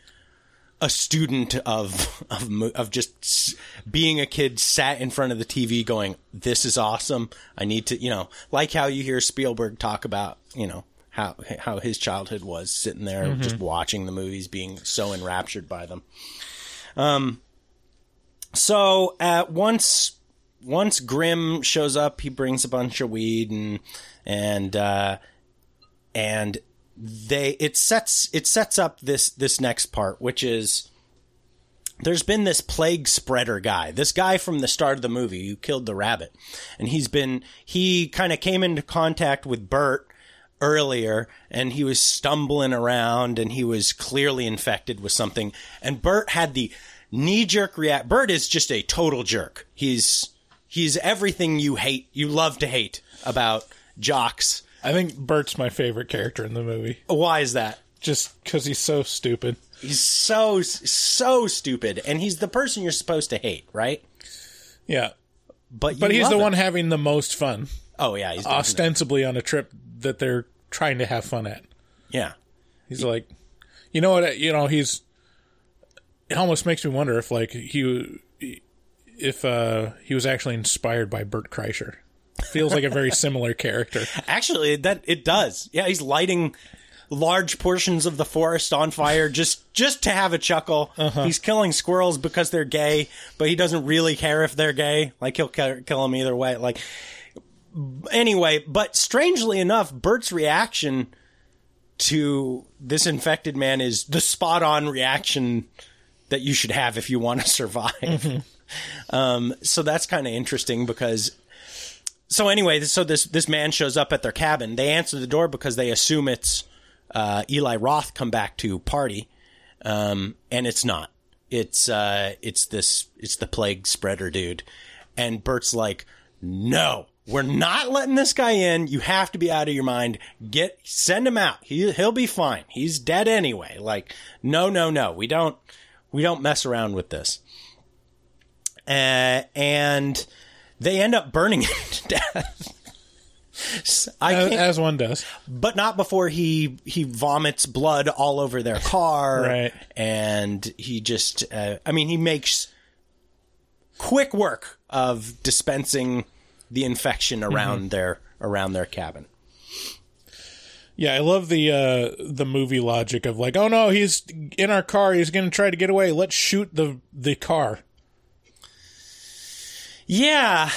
a student of of of just being a kid sat in front of the T V going, this is awesome, I need to, you know, like how you hear Spielberg talk about, you know, how how his childhood was sitting there mm-hmm. just watching the movies, being so enraptured by them. Um so at once Once Grimm shows up, he brings a bunch of weed, and and uh, and they it sets it sets up this this next part, which is there's been this plague spreader guy, this guy from the start of the movie who killed the rabbit, and he's been he kind of came into contact with Bert earlier, and he was stumbling around, and he was clearly infected with something, and Bert had the knee jerk react. Bert is just a total jerk. He's He's everything you hate, you love to hate about jocks. I think Bert's my favorite character in the movie. Why is that? Just because he's so stupid. He's so, so stupid. And he's the person you're supposed to hate, right? Yeah. But, you but he's the him. one having the most fun. Oh, yeah. He's ostensibly that. on a trip that they're trying to have fun at. Yeah. He's he- like, you know what? You know, he's. It almost makes me wonder if, like, he. If uh, he was actually inspired by Bert Kreischer. Feels like a very similar character. Actually, that it does. Yeah, he's lighting large portions of the forest on fire just, just to have a chuckle. Uh-huh. He's killing squirrels because they're gay, but he doesn't really care if they're gay. Like, he'll kill, kill them either way. Like, anyway, but strangely enough, Bert's reaction to this infected man is the spot-on reaction that you should have if you want to survive. Mm-hmm. Um, so that's kind of interesting because... So anyway, so this this man shows up at their cabin. They answer the door because they assume it's uh, Eli Roth come back to party, um, and it's not. It's uh, it's this it's the plague spreader dude, and Bert's like, "No, we're not letting this guy in. You have to be out of your mind. Get send him out. He he'll be fine. He's dead anyway. Like, no, no, no. We don't we don't mess around with this." Uh, and. They end up burning him to death. I as, as one does. But not before he, he vomits blood all over their car. Right. And he just... Uh, I mean, he makes quick work of dispensing the infection around mm-hmm. their around their cabin. Yeah, I love the uh, the movie logic of like, oh no, he's in our car. He's going to try to get away. Let's shoot the the car. Yeah,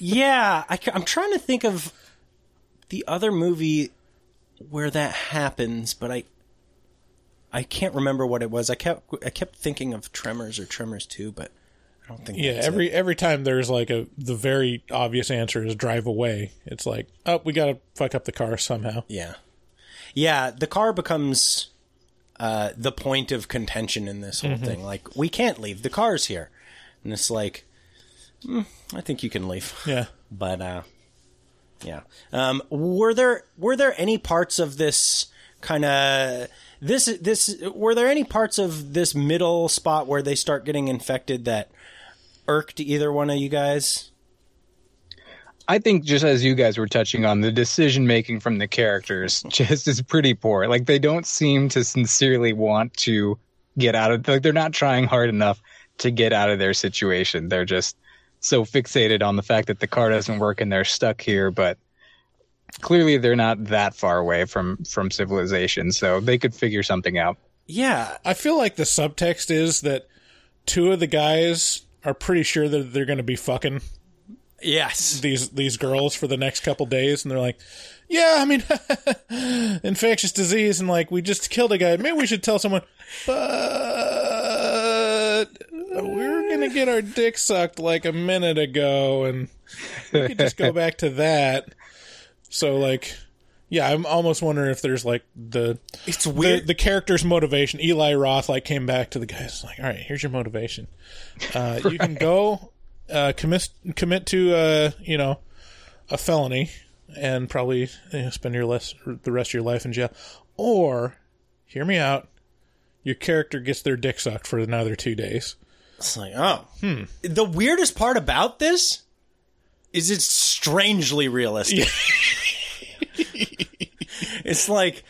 yeah. I, I'm trying to think of the other movie where that happens, but I I can't remember what it was. I kept I kept thinking of Tremors or Tremors two, but I don't think. Yeah, that's every it. every time there's like a the very obvious answer is drive away. It's like, oh, we gotta fuck up the car somehow. Yeah, yeah. The car becomes uh, the point of contention in this whole mm-hmm. thing. Like, we can't leave. The car's here, and it's like. I think you can leave. Yeah. But, uh, yeah. Um, were there, were there any parts of this kind of, this, this, were there any parts of this middle spot where they start getting infected that irked either one of you guys? I think just as you guys were touching on, the decision-making from the characters just is pretty poor. Like, they don't seem to sincerely want to get out of, like, they're not trying hard enough to get out of their situation. They're just so fixated on the fact that the car doesn't work and they're stuck here, but clearly they're not that far away from, from civilization, so they could figure something out. Yeah. I feel like the subtext is that two of the guys are pretty sure that they're going to be fucking yes these these girls for the next couple days, and they're like, yeah, I mean, infectious disease, and like, we just killed a guy. Maybe we should tell someone, but... we're going to get our dick sucked like a minute ago, and we could just go back to that. So, like, yeah, I'm almost wondering if there's, like, the... It's weird. The, the character's motivation. Eli Roth, like, came back to the guys, like, all right, here's your motivation. Uh, right. You can go uh, commit, commit to, uh, you know, a felony and probably you know, spend your less, the rest of your life in jail. Or, hear me out, your character gets their dick sucked for another two days. It's like, oh. Hmm. The weirdest part about this is it's strangely realistic. It's like,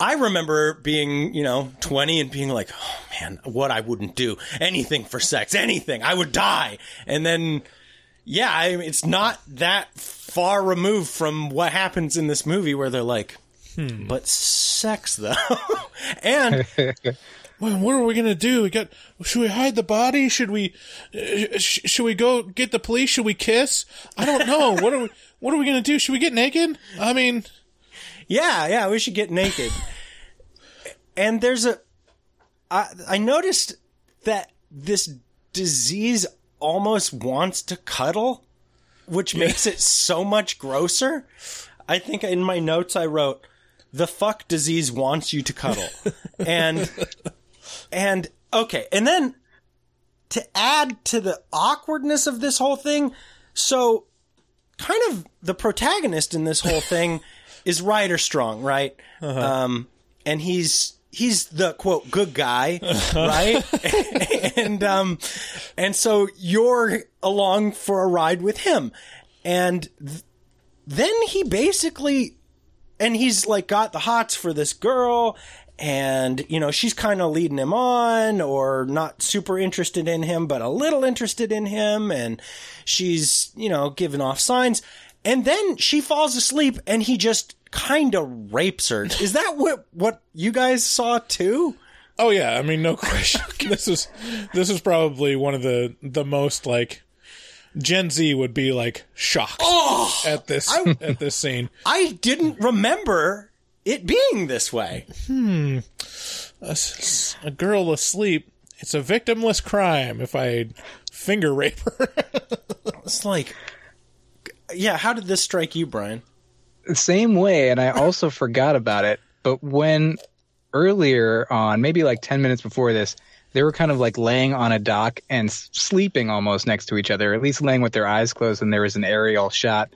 I remember being, you know, twenty and being like, oh, man, what I wouldn't do. Anything for sex. Anything. I would die. And then, yeah, I mean, it's not that far removed from what happens in this movie where they're like, hmm. but sex, though. And... well, what are we gonna do? We got. Should we hide the body? Should we? Uh, sh- should we go get the police? Should we kiss? I don't know. What are we? What are we gonna do? Should we get naked? I mean, yeah, yeah, we should get naked. And there's a. I I noticed that this disease almost wants to cuddle, which makes it so much grosser. I think in my notes I wrote, "The fuck disease wants you to cuddle," and. And, okay, and then to add to the awkwardness of this whole thing, so kind of the protagonist in this whole thing is Rider Strong, right? Uh-huh. Um, and he's he's the, quote, good guy, uh-huh. right? and um, and so you're along for a ride with him. And th- then he basically, and he's, like, got the hots for this girl. And, you know, she's kind of leading him on or not super interested in him, but a little interested in him. And she's, you know, giving off signs. And then she falls asleep and he just kind of rapes her. Is that what what you guys saw too? Oh yeah, I mean, no question. This is this is probably one of the the most like Gen Z would be like shocked oh, at this I, at this scene. I didn't remember it being this way. Hmm. A, a girl asleep. It's a victimless crime if I finger rape her. It's like, yeah. How did this strike you, Brian? The same way, and I also forgot about it. But when earlier on, maybe like ten minutes before this, they were kind of like laying on a dock and sleeping almost next to each other, at least laying with their eyes closed, and there was an aerial shot.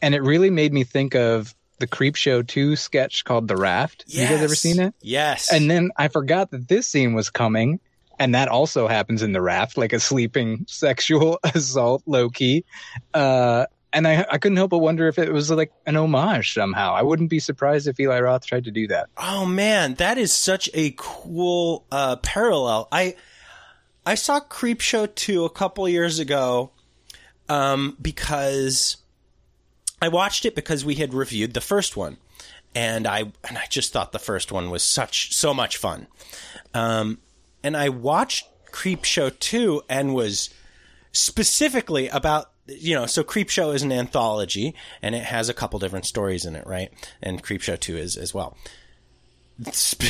And it really made me think of the Creepshow two sketch called The Raft. Yes. You guys ever seen it? Yes. And then I forgot that this scene was coming, and that also happens in The Raft, like a sleeping sexual assault, low-key. Uh, and I, I couldn't help but wonder if it was like an homage somehow. I wouldn't be surprised if Eli Roth tried to do that. Oh, man, that is such a cool uh, parallel. I I saw Creepshow two a couple years ago um, because I watched it because we had reviewed the first one. And I and I just thought the first one was such so much fun. Um, and I watched Creepshow two and was specifically about, you know, so Creepshow is an anthology, and it has a couple different stories in it, right? And Creepshow two is as well. Spe-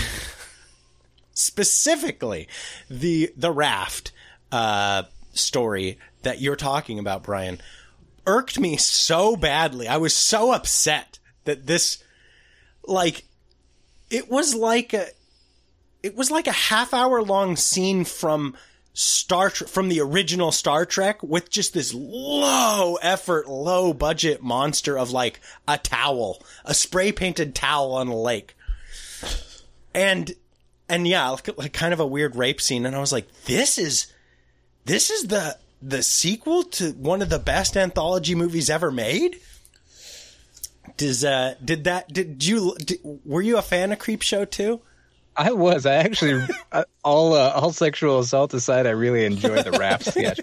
specifically, the the raft uh, story that you're talking about, Brian, irked me so badly. I was so upset that this, like, it was like a, it was like a half hour long scene from Star Trek, from the original Star Trek, with just this low effort, low budget monster of like a towel, a spray painted towel on a lake. And, and yeah, like, like kind of a weird rape scene. And I was like, this is, this is the, the sequel to one of the best anthology movies ever made. Does, uh, did that, did you, did, were you a fan of Creepshow too? I was. I actually, all uh, all sexual assault aside, I really enjoy the rap sketch.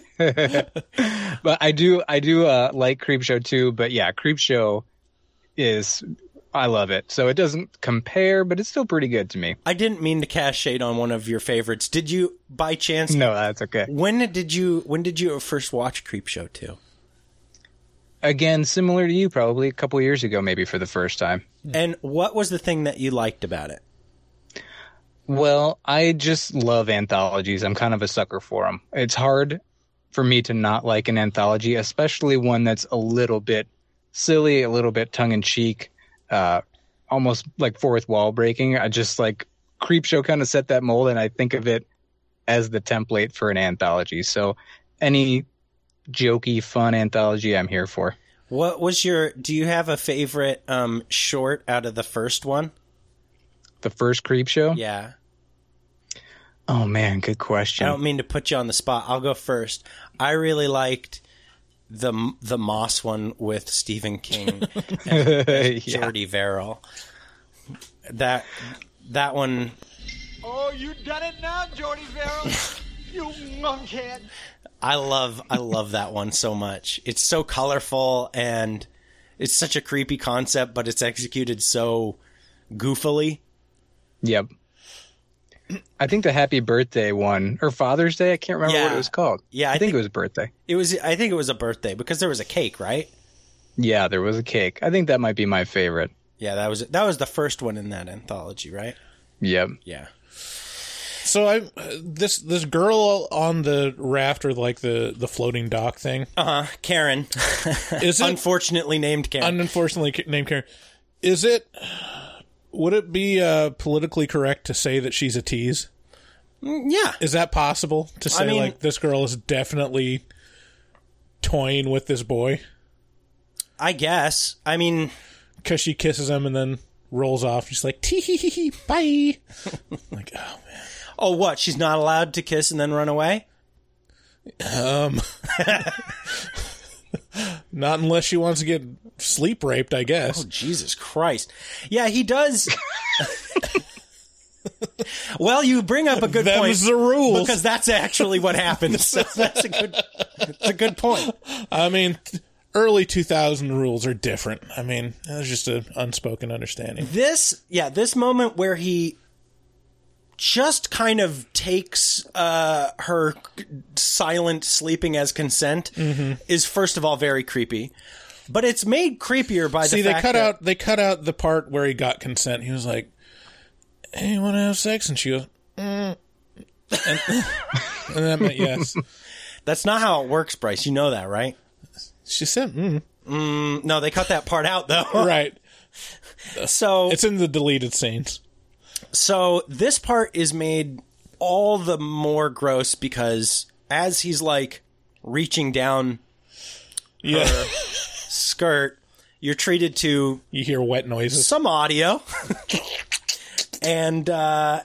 But I do, I do uh, like Creepshow too. But yeah, Creepshow is, I love it. So it doesn't compare, but it's still pretty good to me. I didn't mean to cast shade on one of your favorites. Did you, by chance? No, that's okay. When did you, when did you first watch Creepshow two? Again, similar to you, probably a couple of years ago, maybe for the first time. And what was the thing that you liked about it? Well, I just love anthologies. I'm kind of a sucker for them. It's hard for me to not like an anthology, especially one that's a little bit silly, a little bit tongue-in-cheek, uh, almost like fourth wall breaking. I just like Creepshow kind of set that mold, and I think of it as the template for an anthology. So any jokey, fun anthology I'm here for. What was your – do you have a favorite um, short out of the first one? The first Creepshow? Yeah. Oh, man, good question. I don't mean to put you on the spot. I'll go first. I really liked the the Moss one with Stephen King and yeah. Jordy Verrill. That that one. Oh, you done it now, Jordy Verrill. You monkhead. I love I love that one so much. It's so colorful, and it's such a creepy concept, but it's executed so goofily. Yep. I think the Happy Birthday one, or Father's Day, I can't remember yeah. what it was called. Yeah, I, I think, think it was birthday. It was I think it was a birthday because there was a cake, right? Yeah, there was a cake. I think that might be my favorite. Yeah, that was that was the first one in that anthology, right? Yep. Yeah. So I this this girl on the raft, or like the, the floating dock thing. Uh-huh. Karen. Is it unfortunately named Karen? Unfortunately named Karen. Is it Would it be uh, politically correct to say that she's a tease? Yeah. Is that possible to say, I mean, like, this girl is definitely toying with this boy? I guess. I mean, because she kisses him and then rolls off. She's like, tee hee hee hee, bye. Like, oh, man. Oh, what? She's not allowed to kiss and then run away? Um, Not unless she wants to get sleep raped, I guess. Oh, Jesus Christ. Yeah, he does. Well, you bring up a good Them's point. That the rules. Because that's actually what happens. So that's a good, that's a good point. I mean, early two thousand rules are different. I mean, there's just an unspoken understanding. This, yeah, this moment where he just kind of takes uh, her silent sleeping as consent mm-hmm. is, first of all, very creepy. But it's made creepier by the See, fact they cut that... out, they cut out the part where he got consent. He was like, hey, you want to have sex? And she goes, mm. And, and that meant yes. That's not how it works, Bryce. You know that, right? She said, mm. Mm, no, they cut that part out, though. Right. So it's in the deleted scenes. So this part is made all the more gross because as he's, like, reaching down yeah. her... skirt, you're treated to... You hear wet noises. Some audio. and uh,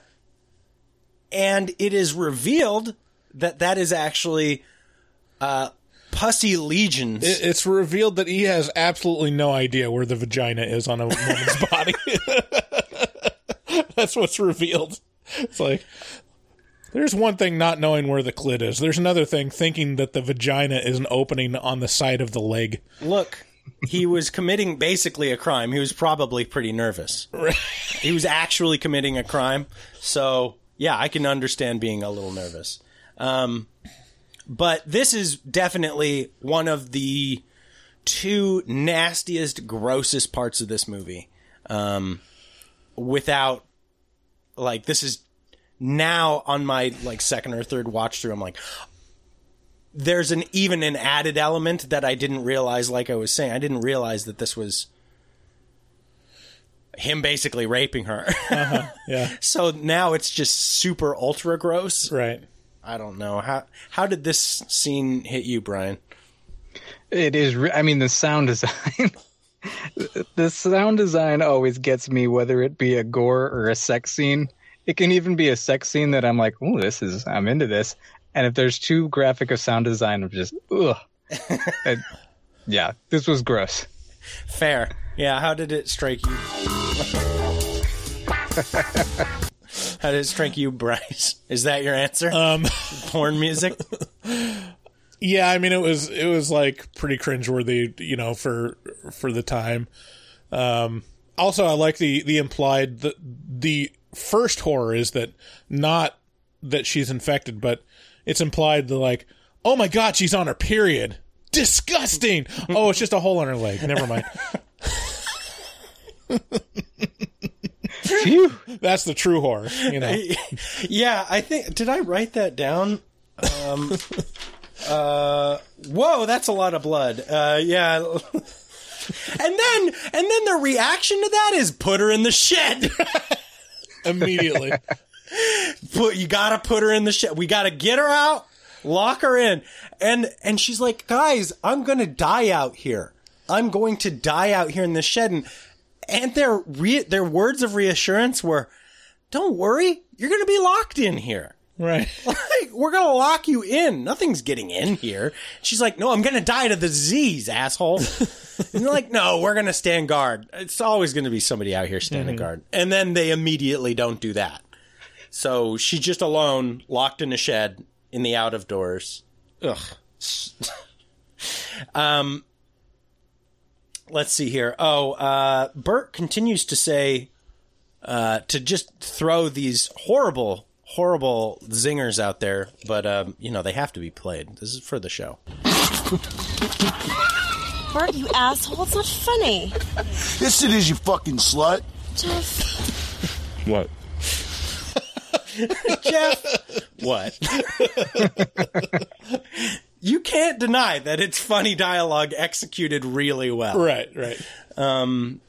and it is revealed that that is actually uh, pussy legions. It, it's revealed that he has absolutely no idea where the vagina is on a woman's body. That's what's revealed. It's like... There's one thing not knowing where the clit is. There's another thing thinking that the vagina is an opening on the side of the leg. Look, he was committing basically a crime. He was probably pretty nervous. Right. He was actually committing a crime. So, yeah, I can understand being a little nervous. Um, but this is definitely one of the two nastiest, grossest parts of this movie. Um, without, like, this is... Now, on my, like, second or third watch through, I'm like, there's an even an added element that I didn't realize, like I was saying. I didn't realize that this was him basically raping her. Uh-huh. Yeah. So now it's just super ultra gross. Right. I don't know. How how did this scene hit you, Brian? It is, re- I mean, the sound design... the sound design always gets me, whether it be a gore or a sex scene. It can even be a sex scene that I'm like, oh, this is, I'm into this. And if there's too graphic a sound design, I'm just, ugh. it, yeah, this was gross. Fair. Yeah, how did it strike you? How did it strike you, Bryce? Is that your answer? Um, Porn music? Yeah, I mean, it was, it was like pretty cringeworthy, you know, for, for the time. Um, also, I like the, the implied, the, the, first horror is that not that she's infected, but it's implied that, like, oh my god, she's on her period. Disgusting. Oh, it's just a hole on her leg. Never mind. That's the true horror, you know. Yeah, I think did I write that down? Um, uh, whoa, that's a lot of blood. Uh, yeah. And then and then the reaction to that is put her in the shed. Immediately. Put, you gotta put her in the shed. We gotta get her out, lock her in. And and she's like, guys, I'm gonna die out here. I'm going to die out here in the shed. And, and their, re- their words of reassurance were, don't worry, you're gonna be locked in here. Right. Like, we're gonna lock you in. Nothing's getting in here. She's like, no, I'm gonna die to the disease, asshole. And they're like, no, we're gonna stand guard. It's always gonna be somebody out here standing mm-hmm. guard. And then they immediately don't do that. So she's just alone, locked in a shed, in the out of doors. Ugh. um. Let's see here. Oh, uh, Bert continues to say, uh, to just throw these horrible. horrible zingers out there, but um, you know, they have to be played. This is for the show. Bert, you asshole, it's not funny. Yes it is, you fucking slut. Jeff. What? Jeff. What? You can't deny that it's funny dialogue executed really well. Right, right. Um,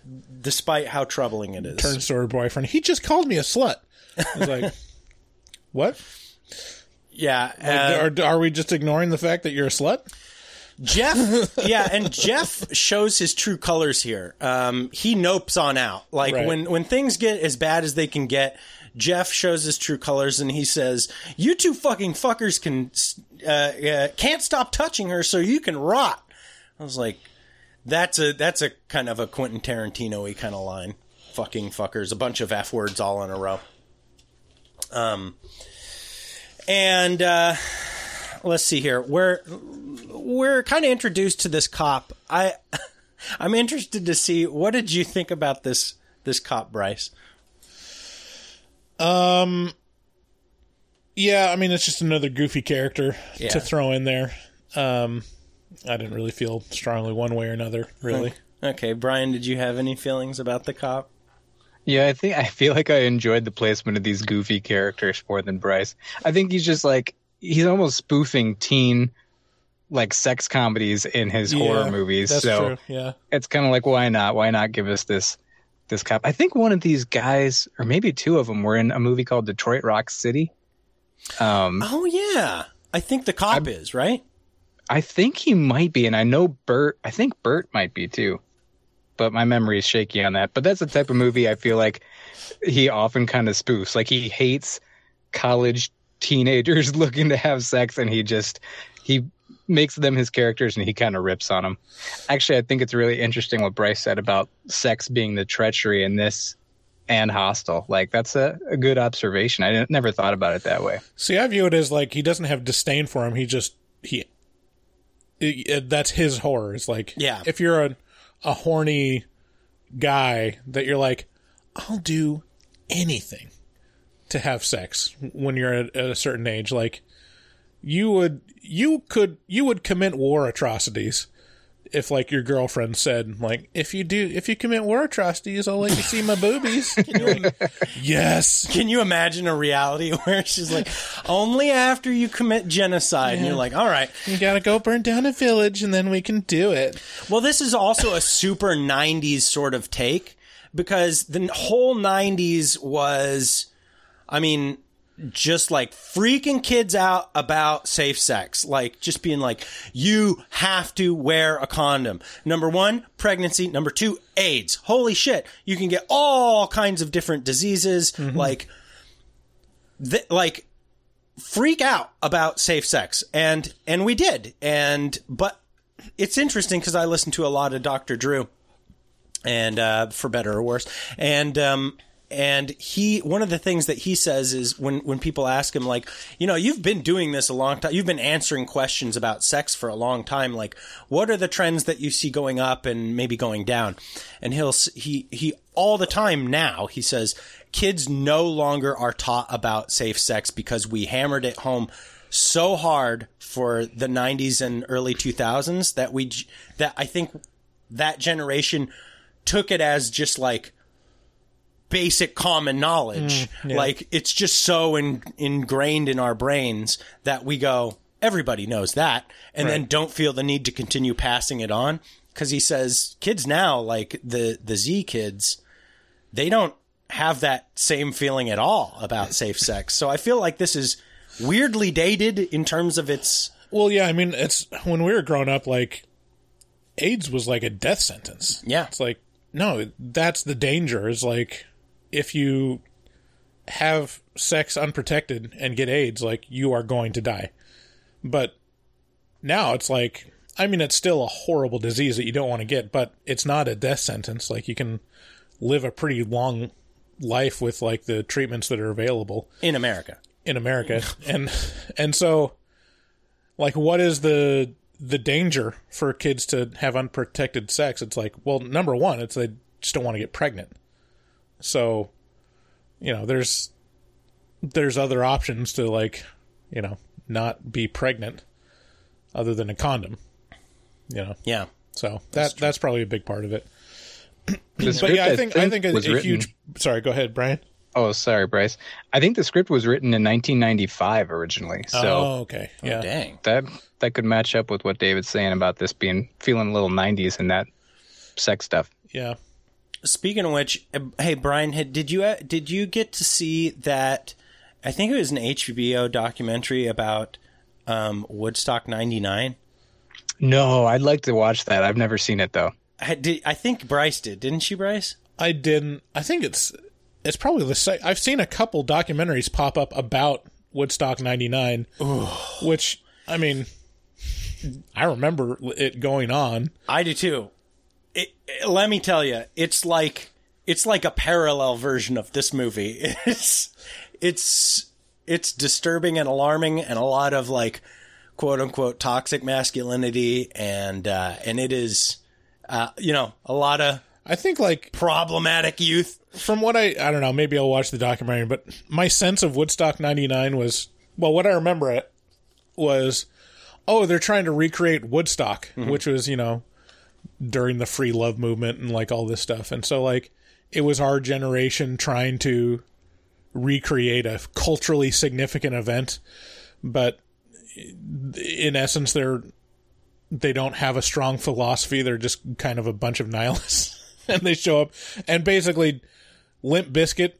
despite how troubling it is. Turns to her boyfriend. He just called me a slut. I was like... What? Yeah. Uh, are, are we just ignoring the fact that you're a slut? Jeff. Yeah. And Jeff shows his true colors here. Um, he nopes on out. Like right. when, when things get as bad as they can get, Jeff shows his true colors and he says, you two fucking fuckers can, uh, uh, can't stop touching her so you can rot. I was like, that's a, that's a kind of a Quentin Tarantino-y kind of line. Fucking fuckers. A bunch of F words all in a row. Um, and, uh, let's see here. Where, we're kind of introduced to this cop. I, I'm interested to see, what did you think about this this cop, Bryce? Um, yeah, I mean, it's just another goofy character yeah. to throw in there. Um, I didn't really feel strongly one way or another, really. Okay, Brian, did you have any feelings about the cop? Yeah, I think I feel like I enjoyed the placement of these goofy characters more than Bryce. I think he's just like, he's almost spoofing teen, like, sex comedies in his yeah, horror movies. That's so true. Yeah. It's kind of like, why not? Why not give us this this cop? I think one of these guys, or maybe two of them, were in a movie called Detroit Rock City. Um, oh, yeah. I think the cop I, is, right? I think he might be, and I know Bert, I think Bert might be too, but my memory is shaky on that. But that's the type of movie I feel like he often kind of spoofs. Like, he hates college teenagers looking to have sex, and he just, he makes them his characters, and he kind of rips on them. Actually, I think it's really interesting what Bryce said about sex being the treachery in this and Hostel. Like, that's a, a good observation. I didn't, never thought about it that way. See, I view it as like, he doesn't have disdain for him. He just, he, it, it, that's his horror. It's like, yeah. if you're a, a horny guy that you're like, I'll do anything to have sex when you're at a certain age, like you would, you could, you would commit war atrocities if, like, your girlfriend said, like, if you do, if you commit war atrocities, I'll let you see my boobies. Can you, like, yes. Can you imagine a reality where she's like, only after you commit genocide? Yeah. And you're like, all right. You got to go burn down a village and then we can do it. Well, this is also a super nineties sort of take, because the whole nineties was, I mean, just like freaking kids out about safe sex, like just being like, you have to wear a condom. Number one, pregnancy. Number two, AIDS. Holy shit. You can get all kinds of different diseases. Mm-hmm. Like, th- like freak out about safe sex. And, and we did. And, but it's interesting, because I listened to a lot of Doctor Drew, and, uh, for better or worse. And, um, And he, one of the things that he says is, when, when people ask him, like, you know, you've been doing this a long time, you've been answering questions about sex for a long time, like, what are the trends that you see going up and maybe going down? And he'll, he, he, all the time now, he says, kids no longer are taught about safe sex, because we hammered it home so hard for the nineties and early two thousands that we, that I think that generation took it as just like, basic common knowledge. Mm, yeah. Like, it's just so in, ingrained in our brains that we go, everybody knows that, and right. then don't feel the need to continue passing it on. Because he says kids now, like the the Z kids, they don't have that same feeling at all about safe sex. So I feel like this is weirdly dated in terms of its... Well, yeah, I mean, it's when we were growing up, like, AIDS was like a death sentence. Yeah. It's like, no, that's the danger, is like... If you have sex unprotected and get AIDS, like, you are going to die. But now it's like, I mean, it's still a horrible disease that you don't want to get, but it's not a death sentence. Like, you can live a pretty long life with, like, the treatments that are available. In America. In America. and and so, like, what is the the danger for kids to have unprotected sex? It's like, well, number one, it's they just don't want to get pregnant. So, you know, there's there's other options to, like, you know, not be pregnant other than a condom, you know. Yeah. So that's that true. That's probably a big part of it. But yeah, I think I think, I think a, a huge. Sorry, go ahead, Brian. Oh, sorry, Bryce. I think the script was written in nineteen ninety-five originally. So oh, okay. Yeah. Oh, dang. That that could match up with what David's saying about this being feeling a little nineties and that sex stuff. Yeah. Speaking of which, hey, Brian, did you did you get to see that, I think it was an H B O documentary about um, Woodstock ninety-nine? No, I'd like to watch that. I've never seen it, though. I, did, I think Bryce did. Didn't she, Bryce? I didn't. I think it's it's probably the same. I've seen a couple documentaries pop up about Woodstock ninety-nine, Ooh. Which, I mean, I remember it going on. I do, too. It, it, let me tell you, it's like it's like a parallel version of this movie. It's it's it's disturbing and alarming, and a lot of like quote unquote toxic masculinity, and uh, and it is uh, you know, a lot of, I think, like, problematic youth. From what I I don't know, maybe I'll watch the documentary, but my sense of Woodstock ninety-nine was, well, what I remember it was, oh, they're trying to recreate Woodstock, mm-hmm. which was, you know, during the free love movement and like all this stuff. And so like it was our generation trying to recreate a culturally significant event, but in essence they're they don't have a strong philosophy. They're just kind of a bunch of nihilists. And they show up, and basically Limp Bizkit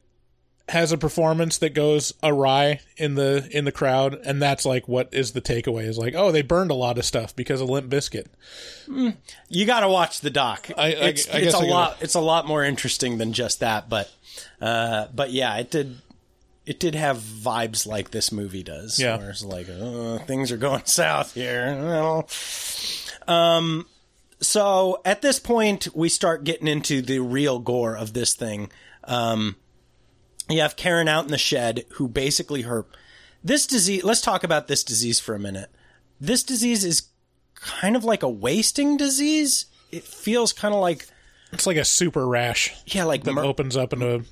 has a performance that goes awry in the in the crowd, and that's like what is the takeaway, is like, oh, they burned a lot of stuff because of Limp Bizkit. Mm, you got to watch the doc. I, I, it's I it's a I lot. It's a lot more interesting than just that, but uh, but yeah, it did. It did have vibes like this movie does. Yeah, where it's like, oh, things are going south here. Well, um. So at this point, we start getting into the real gore of this thing. Um, you have Karen out in the shed, who basically her this disease. Let's talk about this disease for a minute. This disease is kind of like a wasting disease. It feels kind of like it's like a super rash. Yeah, like that mer- opens up into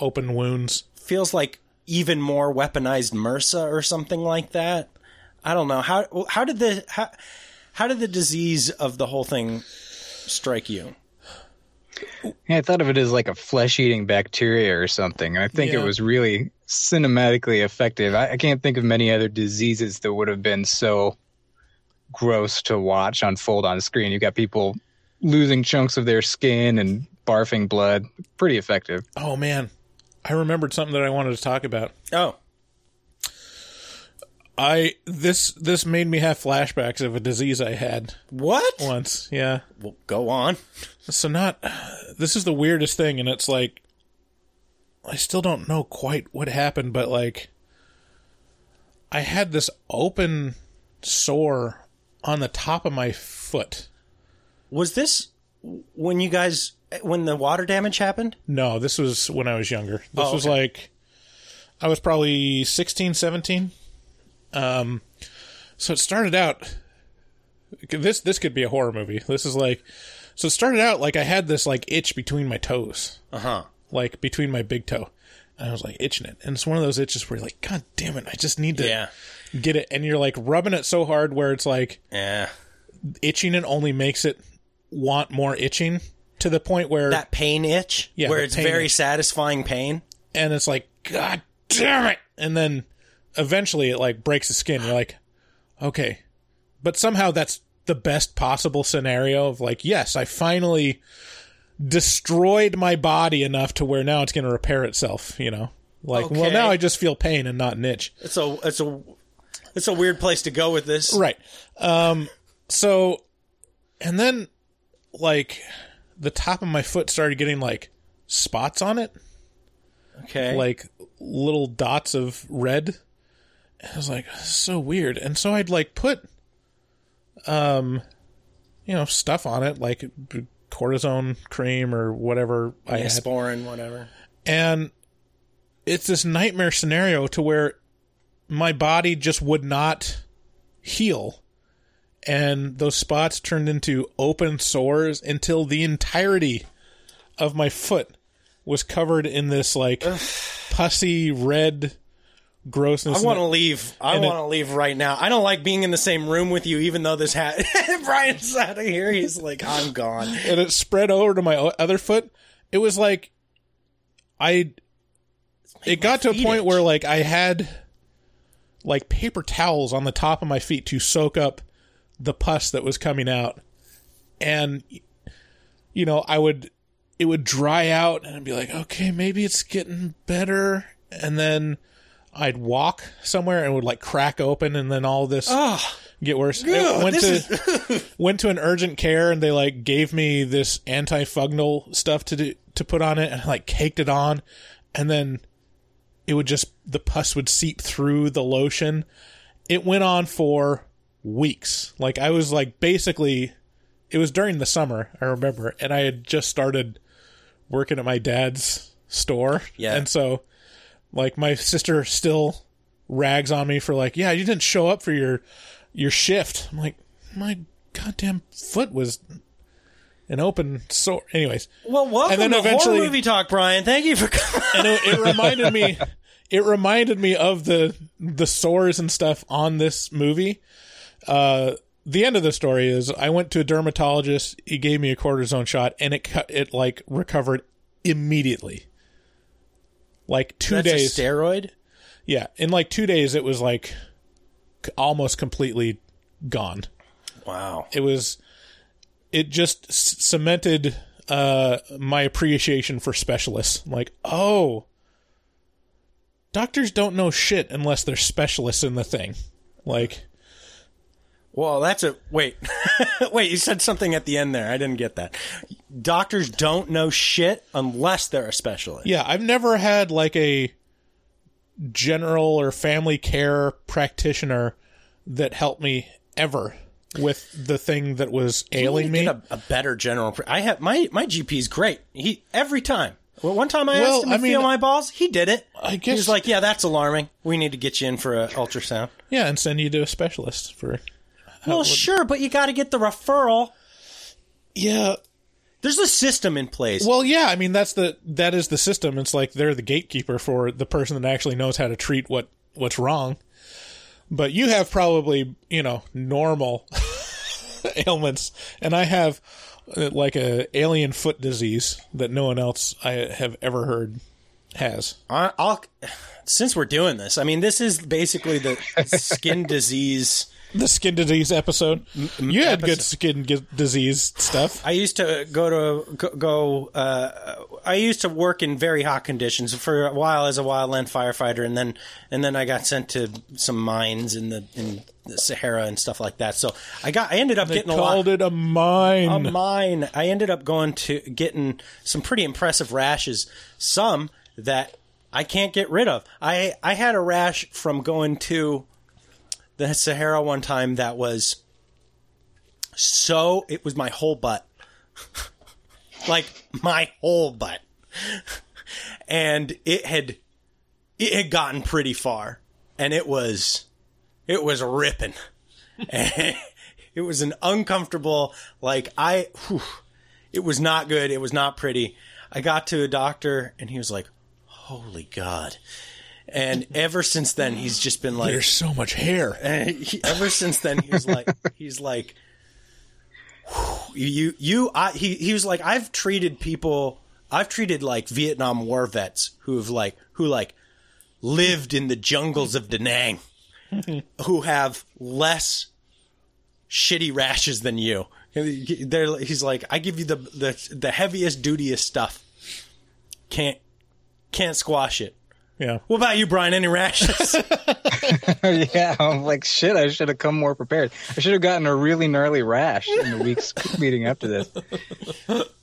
open wounds. Feels like even more weaponized MRSA or something like that. I don't know how how did the how. How did the disease of the whole thing strike you? Yeah, I thought of it as like a flesh-eating bacteria or something. And I think yeah. it was really cinematically effective. I, I can't think of many other diseases that would have been so gross to watch unfold on screen. You got people losing chunks of their skin and barfing blood. Pretty effective. Oh, man. I remembered something that I wanted to talk about. Oh. I this this made me have flashbacks of a disease I had. What? Once, yeah. Well, go on. So not this is the weirdest thing, and it's like I still don't know quite what happened, but like I had this open sore on the top of my foot. Was this when you guys when the water damage happened? No, this was when I was younger. This oh, okay. was like I was probably sixteen, seventeen. Um, so it started out, this, this could be a horror movie. This is like, so it started out like I had this like itch between my toes, uh-huh. like between my big toe, and I was like itching it. And it's one of those itches where you're like, God damn it. I just need to yeah. get it. And you're like rubbing it so hard where it's like, yeah. itching it only makes it want more itching, to the point where that pain itch, yeah, where it's very itch. Satisfying pain. And it's like, God damn it. And then eventually it like breaks the skin. You're like, okay, but somehow that's the best possible scenario of like, yes, I finally destroyed my body enough to where now it's going to repair itself, you know, like, okay. Well, now I just feel pain and not an itch. It's a, it's a, it's a weird place to go with this. Right. Um, so, and then like the top of my foot started getting like spots on it. Okay. Like little dots of red. I was like, so weird. And so I'd like put, um, you know, stuff on it, like cortisone cream or whatever. Yeah, I had. Aspirin, whatever. And it's this nightmare scenario to where my body just would not heal. And those spots turned into open sores until the entirety of my foot was covered in this like Ugh. pussy red grossness. I want to leave. I want to leave right now. I don't like being in the same room with you, even though this hat. Brian's out of here. He's like, I'm gone. And it spread over to my other foot. It was like, I. It got to a point itch. Where like I had, like paper towels on the top of my feet to soak up the pus that was coming out, and, you know, I would. It would dry out, and I'd be like, okay, maybe it's getting better, and then I'd walk somewhere and it would like crack open, and then all this oh, get worse. Ew, went to is... went to an urgent care, and they like gave me this antifungal stuff to do, to put on it, and I like caked it on, and then it would just the pus would seep through the lotion. It went on for weeks. Like I was like basically, it was during the summer, I remember, and I had just started working at my dad's store, yeah, and so. Like, my sister still rags on me for like, yeah, you didn't show up for your your shift. I'm like, my goddamn foot was an open sore. Anyways. Well, welcome and then to Horror Movie Talk, Brian. Thank you for coming. And it, it reminded me, it reminded me of the the sores and stuff on this movie. Uh, the end of the story is I went to a dermatologist. He gave me a cortisone shot, and it cut. It like recovered immediately. Like two That's days. A steroid? Yeah, in like two days, it was like almost completely gone. Wow. It was. It just c- cemented uh, my appreciation for specialists. I'm like, oh, doctors don't know shit unless they're specialists in the thing. Like. Well, that's a... Wait. Wait, you said something at the end there. I didn't get that. Doctors don't know shit unless they're a specialist. Yeah, I've never had like a general or family care practitioner that helped me ever with the thing that was ailing me. A, a better general... I have... My, my G P's great. He... Every time. Well, one time I well, asked him I to mean, feel my balls. He did it. I guess... He was like, yeah, that's alarming. We need to get you in for an ultrasound. Yeah, and send you to a specialist for... Well, sure, but you got to get the referral. Yeah. There's a system in place. Well, yeah. I mean, that's the that is the system. It's like they're the gatekeeper for the person that actually knows how to treat what, what's wrong. But you have probably, you know, normal ailments. And I have uh, like a alien foot disease that no one else I have ever heard has. I, I'll, since we're doing this, I mean, this is basically the skin disease... The skin disease episode. You had episode. Good skin g- disease stuff. I used to go to go. go uh, I used to work in very hot conditions for a while as a wildland firefighter, and then and then I got sent to some mines in the in the Sahara and stuff like that. So I got. I ended up they getting a lot. Called it a mine. A mine. I ended up going to getting some pretty impressive rashes. Some that I can't get rid of. I I had a rash from going to. The Sahara one time that was so... It was my whole butt. Like, my whole butt. And it had... It had gotten pretty far. And it was... It was ripping. And it was an uncomfortable... Like, I... Whew, it was not good. It was not pretty. I got to a doctor, and he was like, holy God... And ever since then, he's just been like... There's so much hair. And he, ever since then, he was like... He's like... You... you I, he, he was like, I've treated people... I've treated, like, Vietnam War vets who have, like... Who, like, lived in the jungles of Da Nang. Who have less shitty rashes than you. They're, he's like, I give you the, the, the heaviest, dutiest stuff. Can't... Can't squash it. Yeah. What about you, Brian? Any rashes? Yeah, I'm like, shit, I should have come more prepared. I should have gotten a really gnarly rash in the weeks leading up to this.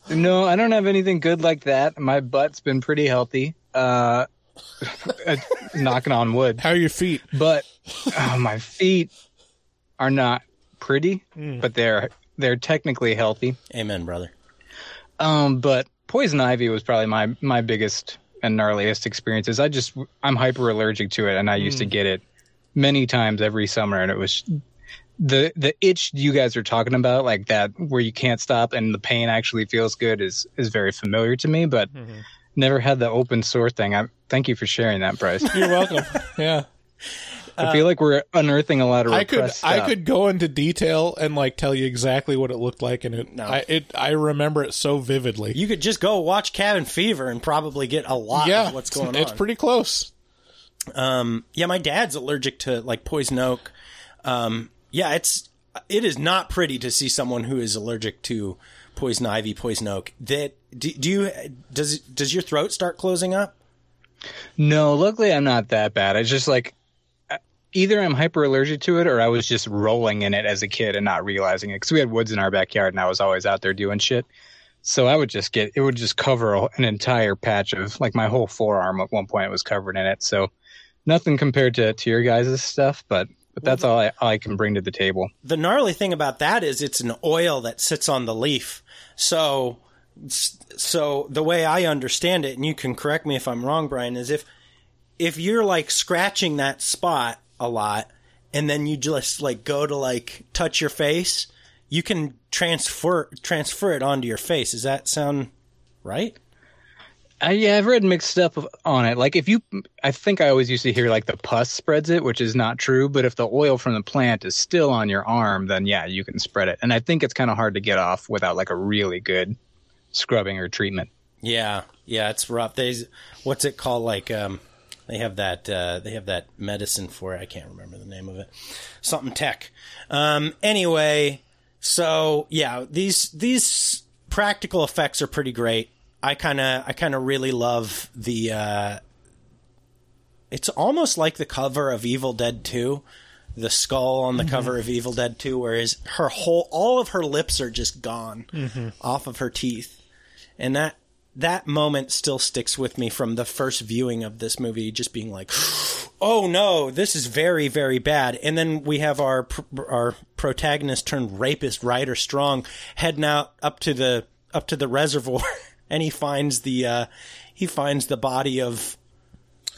No, I don't have anything good like that. My butt's been pretty healthy. Uh, knocking on wood. How are your feet? But oh, my feet are not pretty, mm. but they're they're technically healthy. Amen, brother. Um, but poison ivy was probably my, my biggest... and gnarliest experiences. I just, I'm hyper allergic to it, and I used mm. to get it many times every summer, and it was the the itch you guys are talking about, like that where you can't stop and the pain actually feels good, is is very familiar to me, but mm-hmm. never had the open sore thing. I thank you for sharing that, Bryce. You're welcome. Yeah. I feel like we're unearthing a lot of repressed I could stuff. I could go into detail and like tell you exactly what it looked like, and it, no. I, it I remember it so vividly. You could just go watch Cabin Fever and probably get a lot yeah, of what's going it's, on. It's pretty close. Um, yeah, my dad's allergic to like poison oak. Um, yeah, it's it is not pretty to see someone who is allergic to poison ivy, poison oak. That do, do you does does your throat start closing up? No, luckily I'm not that bad. It's just like. Either I'm hyper allergic to it, or I was just rolling in it as a kid and not realizing it. Because we had woods in our backyard, and I was always out there doing shit. So I would just get – it would just cover an entire patch of – like my whole forearm at one point was covered in it. So nothing compared to, to your guys' stuff, but, but that's all I, all I can bring to the table. The gnarly thing about that is it's an oil that sits on the leaf. So, so the way I understand it, and you can correct me if I'm wrong, Brian, is if – if you're like scratching that spot a lot and then you just like go to like touch your face, you can transfer transfer it onto your face. Does that sound right? Uh, yeah, I've read mixed stuff on it. Like if you, I think I always used to hear like the pus spreads it, which is not true. But if the oil from the plant is still on your arm, then yeah, you can spread it. And I think it's kind of hard to get off without like a really good scrubbing or treatment. Yeah, yeah, it's rough. They, what's it called? Like um, they have that uh, they have that medicine for it. I can't remember the name of it. Something tech. Um, anyway, so yeah, these these practical effects are pretty great. I kind of, I kind of really love the, uh, it's almost like the cover of Evil Dead two, the skull on the mm-hmm. cover of Evil Dead two, where his, her whole, all of her lips are just gone mm-hmm. off of her teeth. And that, that moment still sticks with me from the first viewing of this movie, just being like, oh no, this is very, very bad. And then we have our, our protagonist turned rapist, Rider Strong, heading out up to the, up to the reservoir. And he finds the uh, he finds the body of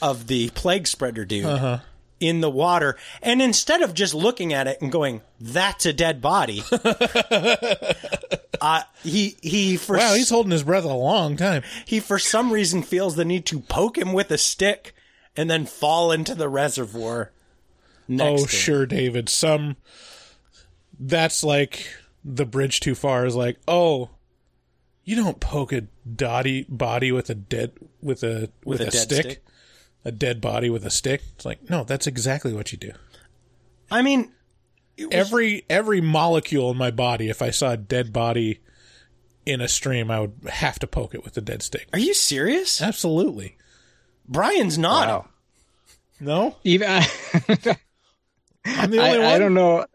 of the plague spreader dude uh-huh. in the water. And instead of just looking at it and going, "That's a dead body," uh, he he for wow, he's holding his breath a long time. He for some reason feels the need to poke him with a stick and then fall into the reservoir. Next oh, sure, David. Some that's like the bridge too far is like oh. You don't poke a dotty body with a dead with a with, with a, a stick. stick, a dead body with a stick. It's like no, that's exactly what you do. I mean, was... every every molecule in my body. If I saw a dead body in a stream, I would have to poke it with a dead stick. Are you serious? Absolutely. Brian's not. Wow. No, even I... I'm the only I, one. I don't know.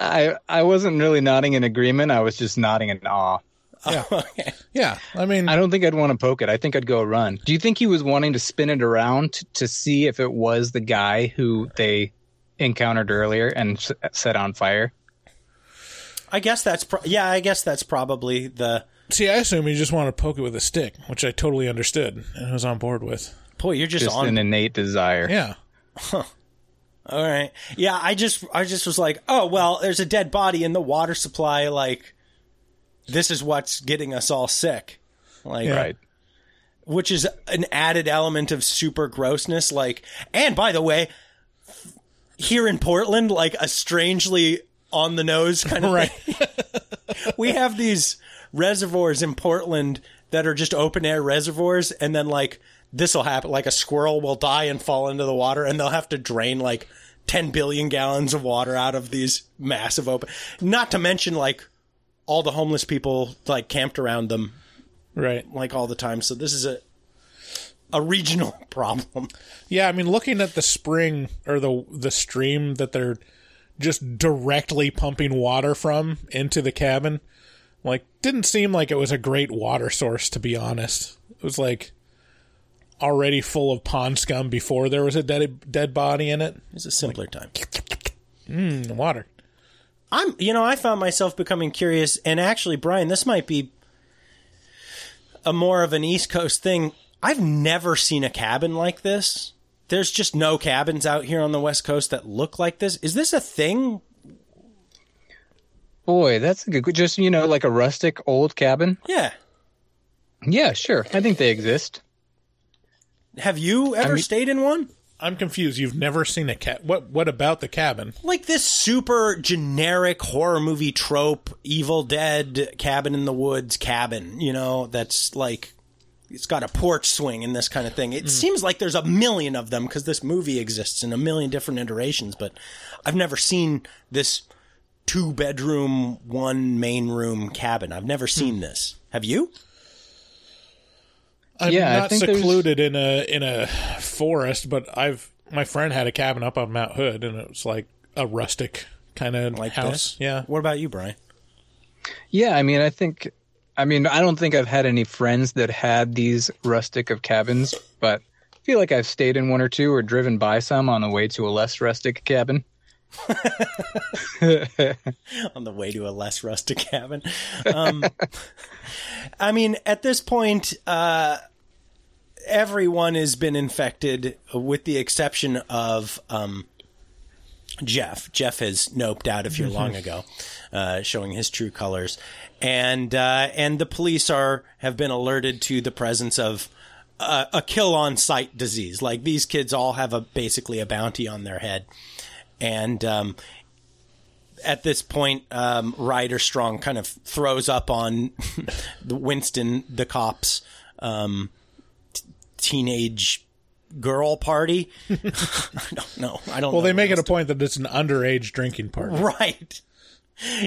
I I wasn't really nodding in agreement. I was just nodding in awe. Yeah. Oh, okay. Yeah. I mean, I don't think I'd want to poke it. I think I'd go run. Do you think he was wanting to spin it around t- to see if it was the guy who they encountered earlier and s- set on fire? I guess that's pro- yeah, I guess that's probably the See, I assume he just wanted to poke it with a stick, which I totally understood and was on board with. Boy, you're just, just on an innate desire. Yeah. Huh. All right. Yeah, I just I just was like, "Oh, well, there's a dead body in the water supply like this is what's getting us all sick." Like, yeah. Right. Which is an added element of super grossness. Like, and by the way, here in Portland, like a strangely on the nose kind of right. thing. We have these reservoirs in Portland that are just open air reservoirs. And then like this will happen. Like a squirrel will die and fall into the water and they'll have to drain like ten billion gallons of water out of these massive open, not to mention like, all the homeless people like camped around them, right? Like all the time. So this is a a regional problem. Yeah, I mean, looking at the spring or the the stream that they're just directly pumping water from into the cabin, like didn't seem like it was a great water source, to be honest. It was like already full of pond scum before there was a dead dead body in it. It's a simpler like, time. Mmm, the water. I'm, you know, I found myself becoming curious, and actually, Brian, this might be a more of an East Coast thing. I've never seen a cabin like this. There's just no cabins out here on the West Coast that look like this. Is this a thing? Boy, that's a good, just, you know, like a rustic old cabin. Yeah. Yeah, sure. I think they exist. Have you ever I mean- stayed in one? I'm confused. You've never seen a cat. What What about the cabin? Like this super generic horror movie trope, Evil Dead, cabin in the woods, cabin, you know, that's like, it's got a porch swing and this kind of thing. It mm. seems like there's a million of them because this movie exists in a million different iterations, but I've never seen this two bedroom, one main room cabin. I've never seen mm. this. Have you? I'm yeah, not secluded there's... in a in a forest, but I've my friend had a cabin up on Mount Hood, and it was like a rustic kind of like house. This? Yeah. What about you, Brian? Yeah, I mean, I think, I mean, I don't think I've had any friends that had these rustic of cabins, but I feel like I've stayed in one or two or driven by some on the way to a less rustic cabin. On the way to a less rustic cabin. Um, I mean, at this point, uh, everyone has been infected, with the exception of um, Jeff. Jeff has noped out a few long ago, uh, showing his true colors, and uh, and the police are have been alerted to the presence of a, a kill on sight disease. Like, these kids all have a basically a bounty on their head, and um, at this point, um, Rider Strong kind of throws up on the Winston, the cops. Um, teenage girl party. I don't know. I don't. Well, know they make it a point that it's an underage drinking party, right?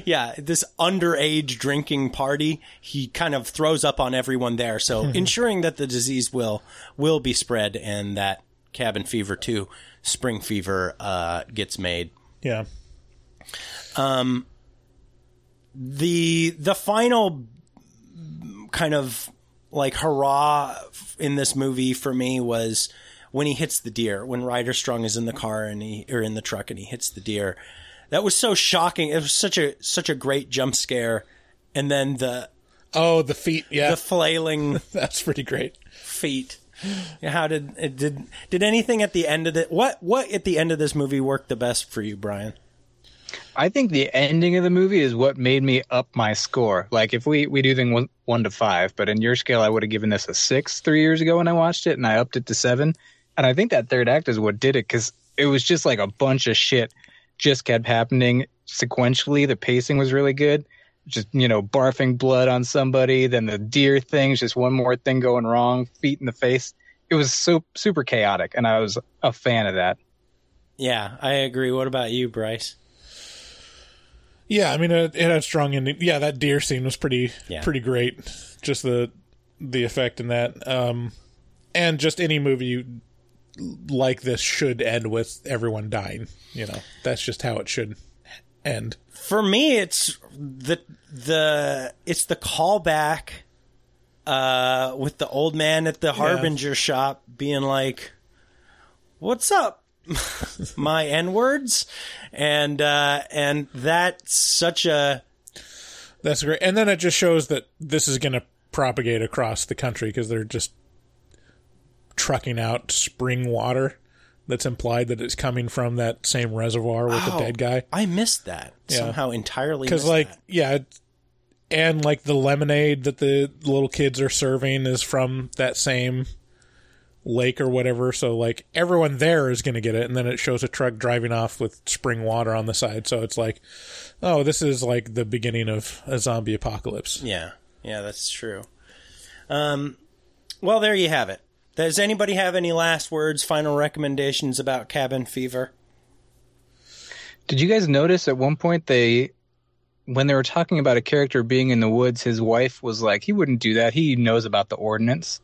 Yeah, this underage drinking party. He kind of throws up on everyone there, so ensuring that the disease will will be spread and that Cabin Fever two, Spring Fever, uh, gets made. Yeah. Um. The the final kind of, like, hurrah in this movie for me was when he hits the deer, when Ryder Strong is in the car and he, or in the truck, and he hits the deer. That was so shocking. It was such a, such a great jump scare. And then the, oh, the feet. Yeah. The flailing. That's pretty great. Feet. How did it, did, did anything at the end of it? What, what at the end of this movie worked the best for you, Brian? I think the ending of the movie is what made me up my score. Like, if we, we do thing one, one to five, but in your scale, I would have given this a six three years ago when I watched it, and I upped it to seven. And I think that third act is what did it, because it was just like a bunch of shit just kept happening sequentially. The pacing was really good. Just, you know, barfing blood on somebody, then the deer things, just one more thing going wrong, feet in the face. It was so super chaotic, and I was a fan of that. Yeah, I agree. What about you, Bryce? Yeah, I mean, it had a strong ending. Yeah, that deer scene was pretty yeah. pretty great. Just the the effect in that. Um, and just any movie you, like this should end with everyone dying. You know, that's just how it should end. For me, it's the the it's the callback uh, with the old man at the Harbinger yeah. shop being like, "What's up? My N-words," and uh, and that's such a that's great. And then it just shows that this is going to propagate across the country, because they're just trucking out spring water that's implied that it's coming from that same reservoir with oh, the dead guy. I missed that yeah. somehow entirely. Because like that. yeah, and like the lemonade that the little kids are serving is from that same lake or whatever, so like everyone there is going to get it. And then it shows a truck driving off with spring water on the side, so it's like, oh, this is like the beginning of a zombie apocalypse. Yeah, yeah, that's true. Um, well, there you have it. Does anybody have any last words, final recommendations about Cabin Fever? Did you guys notice at one point they, when they were talking about a character being in the woods, his wife was like, "He wouldn't do that. He knows about the ordinance."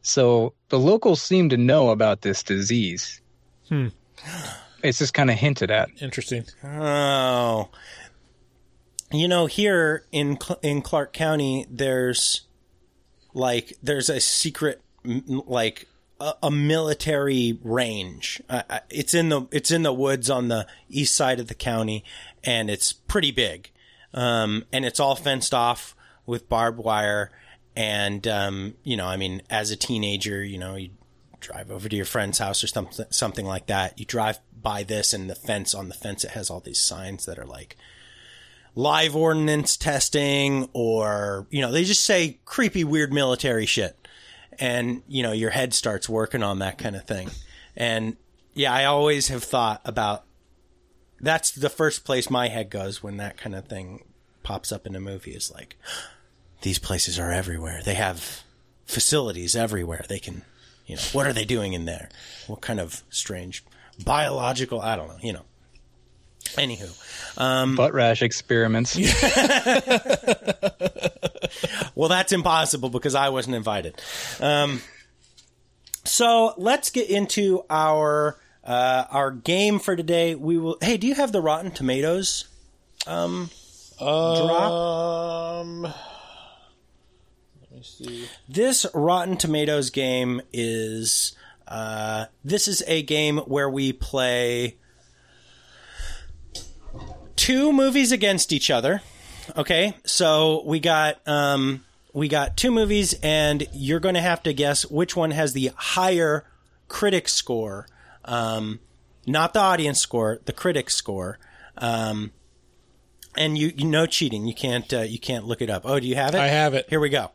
So the locals seem to know about this disease. Hmm. It's just kind of hinted at. Interesting. Oh. You know, here in in Clark County, there's like there's a secret like a, a military range. Uh, it's in the it's in the woods on the east side of the county, and it's pretty big. Um, and it's all fenced off with barbed wire. And, um, you know, I mean, as a teenager, you know, you drive over to your friend's house or something, something like that. You drive by this, and the fence on the fence, it has all these signs that are like live ordnance testing, or, you know, they just say creepy, weird military shit. And, you know, your head starts working on that kind of thing. And yeah, I always have thought about, that's the first place my head goes when that kind of thing pops up in a movie, is like, these places are everywhere. They have facilities everywhere. They can, you know, what are they doing in there? What kind of strange biological, I don't know, you know. Anywho. Um, butt rash experiments. Well, that's impossible because I wasn't invited. Um, so let's get into our uh, our game for today. We will. Hey, do you have the Rotten Tomatoes um, um, drop? See. This Rotten Tomatoes game is uh, this is a game where we play two movies against each other. Okay, so we got um, we got two movies, and you're going to have to guess which one has the higher critic score. Um, not the audience score, the critic score. Um, and you, you no cheating. You can't, uh, you can't look it up. Oh, do you have it? I have it. Here we go.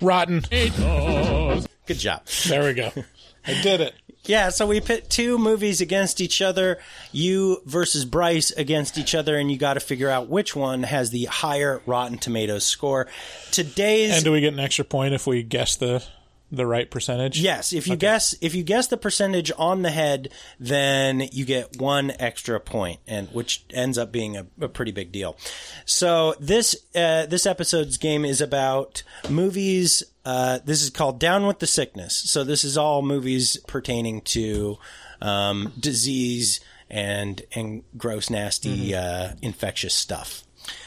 Rotten. Good job. There we go. I did it. Yeah, so we pit two movies against each other, you versus Bryce against each other, and you got to figure out which one has the higher Rotten Tomatoes score. Today's And do we get an extra point if we guess the the right percentage? Yes, if you okay. guess if you guess the percentage on the head, then you get one extra point, and which ends up being a, a pretty big deal. So this uh, this episode's game is about movies. Uh, this is called Down with the Sickness. So this is all movies pertaining to um, disease and and gross, nasty, mm-hmm. uh, infectious stuff.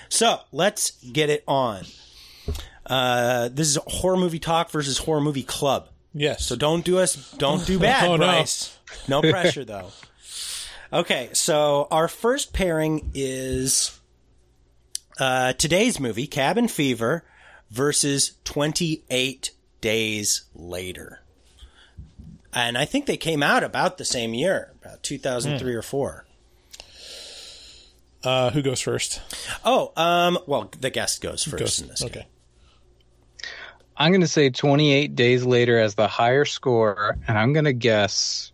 So let's get it on. Uh, this is Horror Movie Talk versus Horror Movie Club. Yes. So don't do us, don't do bad, oh, Bryce. No. No pressure, though. Okay, so our first pairing is uh, today's movie, Cabin Fever, versus twenty-eight Days Later. And I think they came out about the same year, about two thousand three mm. or four. Uh, who goes first? Oh, um, well, the guest goes first goes, in this okay. game. I'm going to say twenty-eight Days Later as the higher score, and I'm going to guess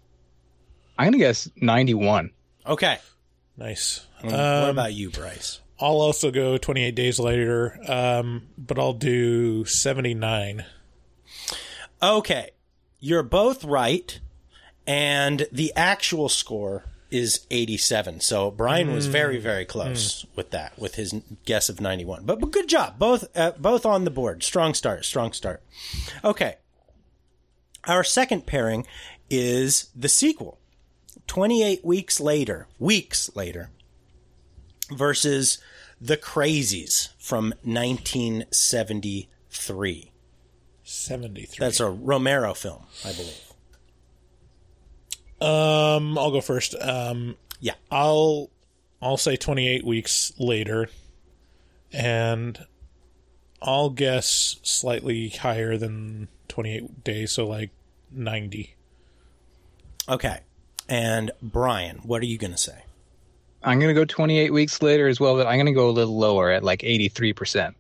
I'm going to guess ninety-one. Okay. Nice. Um, what about you, Bryce? I'll also go twenty-eight Days Later, um, but I'll do seventy-nine. Okay. You're both right, and the actual score is eighty-seven. So Brian mm. was very, very close mm. with that, with his guess of ninety-one. But, but good job. Both uh, both on the board. Strong start. Strong start. Okay. Our second pairing is the sequel, twenty-eight Weeks Later. Weeks Later. Versus The Crazies from nineteen seventy-three. seventy-three. That's a Romero film, I believe. Um, I'll go first. Um, yeah. I'll I'll say twenty-eight Weeks Later, and I'll guess slightly higher than twenty-eight days, so like ninety. Okay. And Brian, what are you going to say? I'm going to go twenty-eight Weeks Later as well, but I'm going to go a little lower at like eighty-three percent.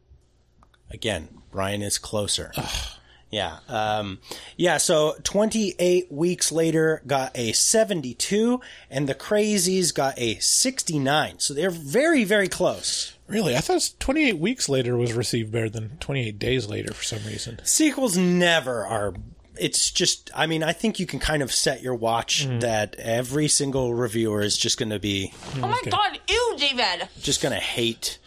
Again, Brian is closer. Ugh. Yeah. Um, yeah, so twenty-eight Weeks Later got a seventy-two, and The Crazies got a sixty-nine. So they're very, very close. Really? I thought twenty-eight Weeks Later was received better than twenty-eight Days Later for some reason. Sequels never are... It's just, I mean, I think you can kind of set your watch mm. that every single reviewer is just going to be, oh my okay. God, ew, David! Just going to hate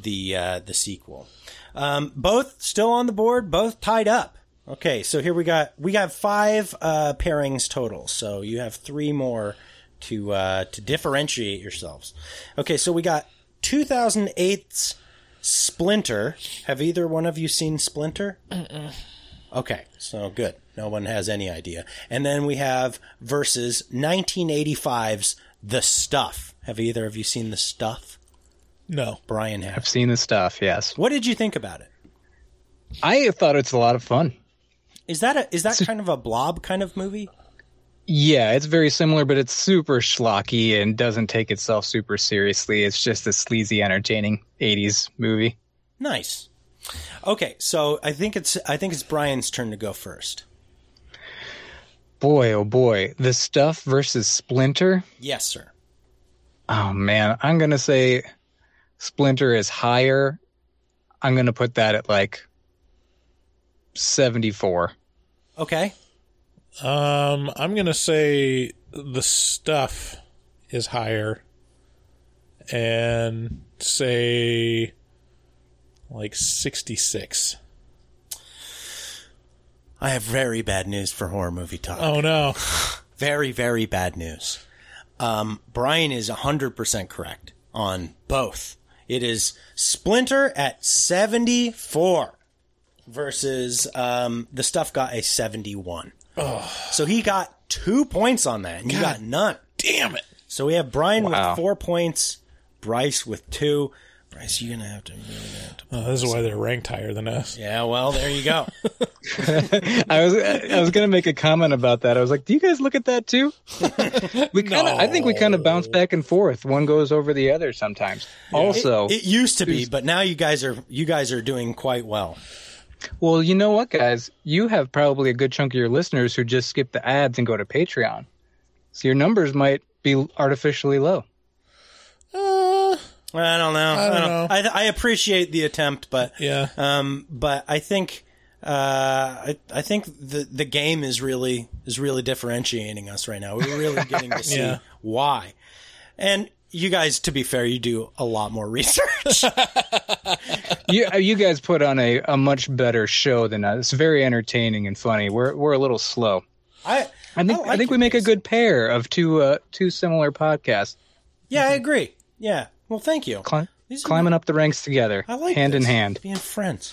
the uh, the sequel. Um, both still on the board, both tied up. Okay, so here we got we got five uh, pairings total. So you have three more to uh, to differentiate yourselves. Okay, so we got two thousand eight's Splinter. Have either one of you seen Splinter? Mm-mm. Okay, so good. No one has any idea. And then we have versus nineteen eighty-five's The Stuff. Have either of you seen The Stuff? No. Brian has. I've seen The Stuff, yes. What did you think about it? I thought it's a lot of fun. Is that a, is that kind of a blob kind of movie? Yeah, it's very similar, but it's super schlocky and doesn't take itself super seriously. It's just a sleazy, entertaining eighties movie. Nice. Okay, so I think it's I think it's Brian's turn to go first. Boy, oh boy, The Stuff versus Splinter? Yes, sir. Oh man, I'm going to say Splinter is higher. I'm going to put that at like seventy-four. Okay. Um, I'm going to say The Stuff is higher and say like sixty-six. I have very bad news for Horror Movie Talk. Oh, no. Very, very bad news. Um, Brian is one hundred percent correct on both. It is Splinter at seventy-four versus um, The Stuff got a seventy-one. Oh. So he got two points on that, and God, you got none. Damn it. So we have Brian wow. with four points, Bryce with two. Bryce, you're gonna have to. Really have to oh, this is why they're ranked higher than us. Yeah, well, there you go. I was I was gonna make a comment about that. I was like, do you guys look at that too? we kind of, no. I think we kind of bounce back and forth. One goes over the other sometimes. Yeah. Also, it, it used to be, but now you guys are you guys are doing quite well. Well, you know what, guys? You have probably a good chunk of your listeners who just skip the ads and go to Patreon, so your numbers might be artificially low. Uh. I don't know. I don't, I don't know. I, I appreciate the attempt, but yeah. Um, but I think, uh, I, I think the the game is really is really differentiating us right now. We're really getting to see yeah. why. And you guys, to be fair, you do a lot more research. you you guys put on a, a much better show than us. It's very entertaining and funny. We're we're a little slow. I I think I, like I think we make a good pair of two uh, two similar podcasts. Yeah, mm-hmm. I agree. Yeah. Well, thank you. Clim- climbing are, up the ranks together, I like hand this. in hand. Being friends.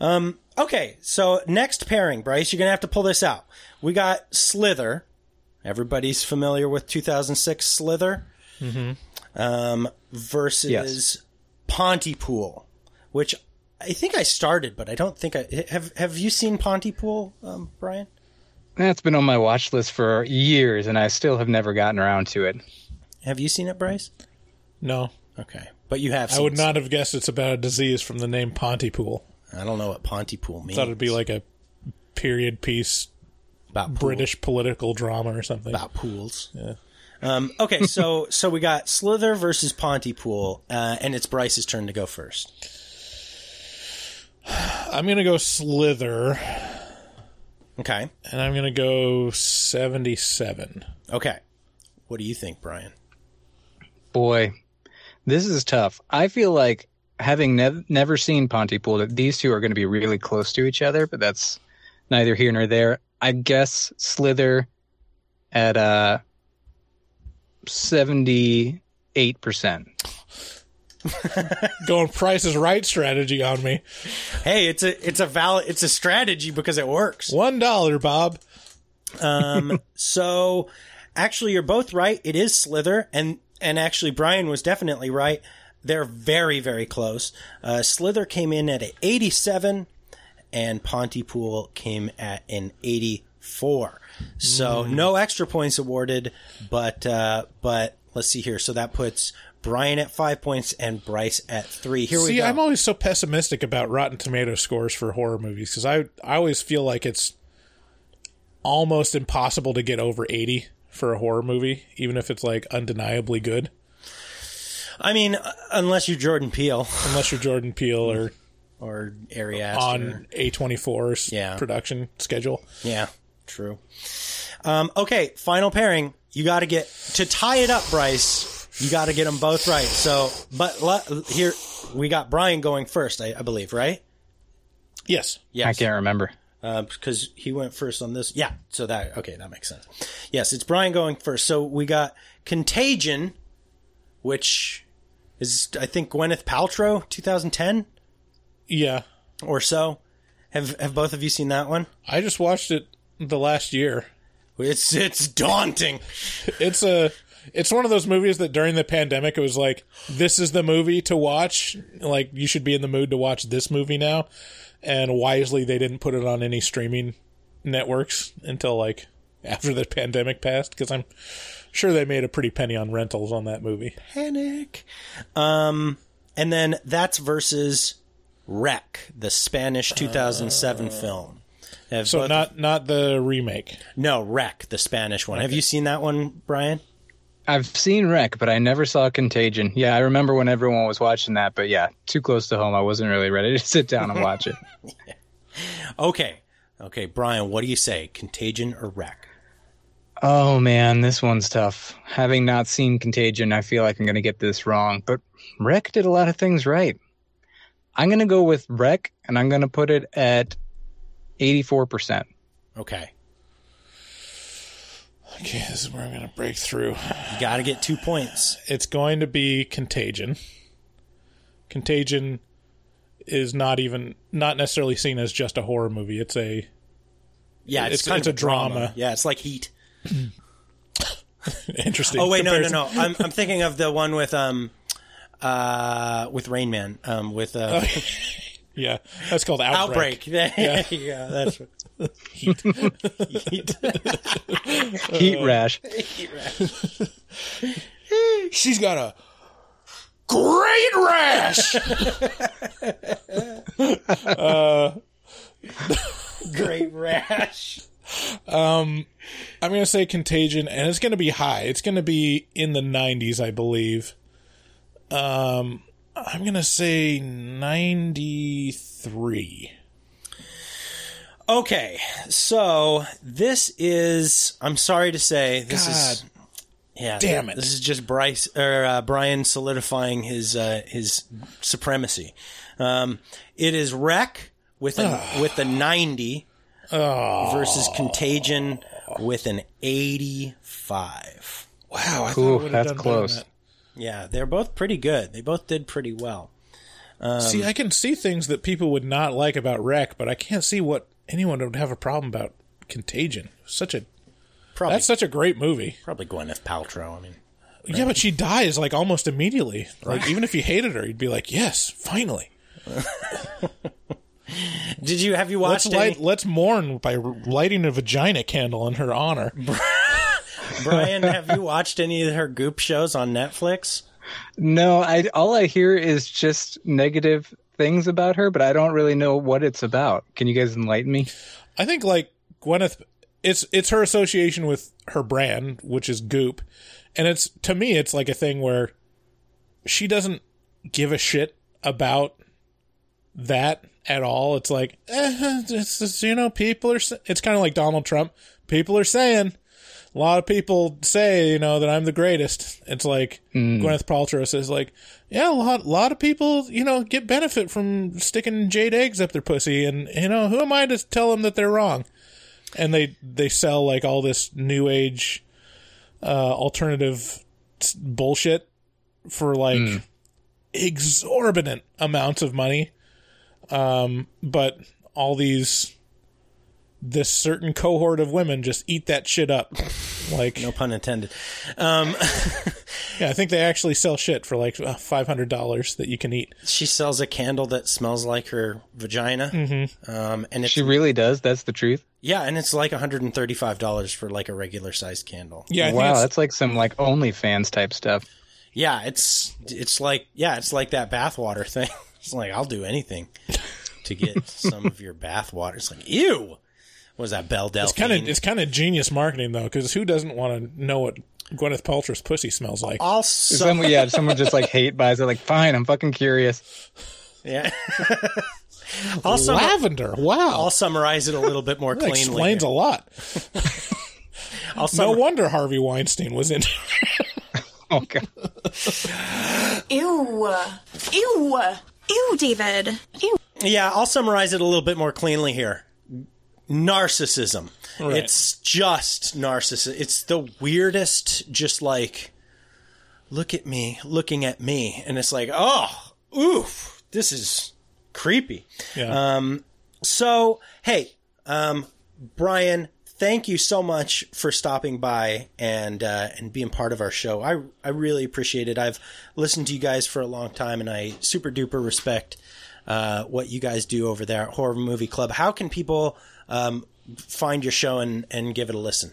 Um, okay, so next pairing, Bryce, you're going to have to pull this out. We got Slither. Everybody's familiar with two thousand six Slither. Mm-hmm. Um, versus yes. Pontypool, which I think I started, but I don't think I... Have Have you seen Pontypool, um, Brian? That's been on my watch list for years, and I still have never gotten around to it. Have you seen it, Bryce? No. Okay, but you have. I would not have guessed it's about a disease from the name Pontypool. I don't know what Pontypool means. I thought it'd be like a period piece about British political drama or something about pools. Yeah. Um, okay, so so we got Slither versus Pontypool, uh, and it's Bryce's turn to go first. I'm gonna go Slither. Okay, and I'm gonna go seventy-seven. Okay, what do you think, Brian? Boy. This is tough. I feel like having nev- never seen Pontypool, that these two are going to be really close to each other, but that's neither here nor there. I guess Slither at uh, seventy-eight percent. Going Price is Right strategy on me. Hey, it's a it's a valid it's a strategy because it works. One dollar, Bob. Um. So, actually, you're both right. It is Slither, and. And actually, Brian was definitely right. They're very, very close. Uh, Slither came in at an eighty-seven, and Pontypool came at an eighty-four. So mm. no extra points awarded, but uh, but let's see here. So that puts Brian at five points and Bryce at three. Here see, we go. See, I'm always so pessimistic about Rotten Tomato scores for horror movies because I I always feel like it's almost impossible to get over eighty. For a horror movie, even if it's like undeniably good. I mean, unless you're Jordan Peele, unless you're Jordan Peele or or Ari Aster on A twenty-four's yeah. production schedule. Yeah, true. Um, okay, final pairing. You got to get to tie it up, Bryce. You got to get them both right. So, but le- here we got Brian going first, I, I believe, right? Yes. Yes. I can't remember. Uh, because he went first on this. Yeah, so that, okay, that makes sense. Yes, it's Brian going first. So we got Contagion, which is, I think, Gwyneth Paltrow, twenty ten? Yeah. Or so. Have have both of you seen that one? I just watched it the last year. It's it's daunting. It's a... It's one of those movies that during the pandemic, it was like, this is the movie to watch. Like, you should be in the mood to watch this movie now. And wisely, they didn't put it on any streaming networks until, like, after the pandemic passed. Because I'm sure they made a pretty penny on rentals on that movie. Panic. Um, and then that's versus Wreck, the Spanish two thousand seven uh, film. Have so not, not the remake? No, Wreck, the Spanish one. Okay. Have you seen that one, Brian? I've seen Wreck, but I never saw Contagion. Yeah, I remember when everyone was watching that, but yeah, too close to home. I wasn't really ready to sit down and watch it. yeah. Okay. Okay, Brian, what do you say? Contagion or Wreck? Oh, man, this one's tough. Having not seen Contagion, I feel like I'm going to get this wrong, but Wreck did a lot of things right. I'm going to go with Wreck, and I'm going to put it at eighty-four percent. Okay. Okay, this is where I'm going to break through. You got to get two points. It's going to be Contagion. Contagion is not even, not necessarily seen as just a horror movie. It's a... Yeah, it's, it's kind it's of a drama. drama. Yeah, it's like Heat. Interesting. Oh wait, no, no, no. I'm I'm thinking of the one with um, uh, with Rain Man. Um, with uh, oh, yeah, that's called Outbreak. Outbreak. Yeah, yeah that's what... Heat. Heat. Heat rash. Heat rash. She's got a great rash. uh, great rash. Um, I'm going to say Contagion, and it's going to be high. It's going to be in the nineties, I believe. Um, I'm going to say ninety-three. Okay, so this is, I'm sorry to say, this God is... Yeah, damn it. This is just Bryce or uh, Brian solidifying his uh, his supremacy. Um, it is Wreck with an, with a ninety oh. versus Contagion with an eighty-five. Wow, I Ooh, that's close. That. Yeah, they're both pretty good. They both did pretty well. Um, see, I can see things that people would not like about Wreck, but I can't see what anyone would have a problem about Contagion. Such a Probably, that's such a great movie. Probably Gwyneth Paltrow. I mean, right? Yeah, but she dies like almost immediately. Like even if you hated her, you'd be like, "Yes, finally." Did you have you watched? Let's, light, any- let's mourn by lighting a vagina candle in her honor. Brian, have you watched any of her Goop shows on Netflix? No, I all I hear is just negative things about her, but I don't really know what it's about. Can you guys enlighten me? I think like Gwyneth. It's it's her association with her brand, which is Goop, and it's to me it's like a thing where she doesn't give a shit about that at all. It's like eh, it's just, you know, people are. It's kind of like Donald Trump. People are saying a lot of people say you know that I'm the greatest. It's like mm. Gwyneth Paltrow says like yeah a lot a lot of people you know get benefit from sticking jade eggs up their pussy, and you know who am I to tell them that they're wrong. And they, they sell, like, all this new age uh, alternative bullshit for, like, mm. exorbitant amounts of money. Um, but all these... This certain cohort of women just eat that shit up. Like no pun intended. Um, yeah, I think they actually sell shit for like five hundred dollars that you can eat. She sells a candle that smells like her vagina. Mm-hmm. Um, and it's, she really does? That's the truth? Yeah, and it's like one hundred thirty-five dollars for like a regular sized candle. Yeah, I wow, that's like some like OnlyFans type stuff. Yeah, it's it's like yeah, it's like that bathwater thing. It's like I'll do anything to get some of your bathwater. It's like ew. What was that, Belle Delphine? It's kind of it's kind of genius marketing though, because who doesn't want to know what Gwyneth Paltrow's pussy smells like? Also, someone, yeah, someone just like hate buys it. Like, fine, I'm fucking curious. Yeah. Also, lavender. Wow. I'll summarize it a little bit more that cleanly. Explains here. A lot. I'll summa- no wonder Harvey Weinstein was in. Oh God. Ew. Ew. Ew, David. Ew. Yeah, I'll summarize it a little bit more cleanly here. Narcissism. Right. It's just narcissism. It's the weirdest, just like, look at me, looking at me. And it's like, oh, oof, this is creepy. Yeah. Um, so, hey, um, Brian, thank you so much for stopping by and uh, and being part of our show. I, I really appreciate it. I've listened to you guys for a long time, and I super duper respect uh, what you guys do over there at Horror Movie Club. How can people... Um, find your show and, and give it a listen.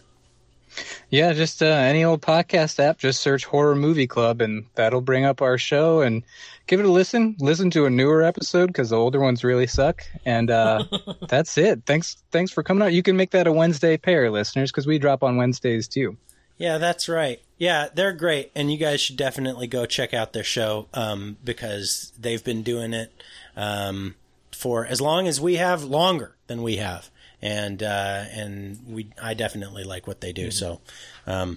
Yeah, just uh, any old podcast app. Just search Horror Movie Club, and that'll bring up our show. And give it a listen. Listen to a newer episode because the older ones really suck. And uh, that's it. Thanks, thanks for coming out. You can make that a Wednesday pair, listeners, because we drop on Wednesdays too. Yeah, that's right. Yeah, they're great, and you guys should definitely go check out their show um, because they've been doing it um, for as long as we have, longer than we have. And, uh, and we, I definitely like what they do. Mm-hmm. So, um,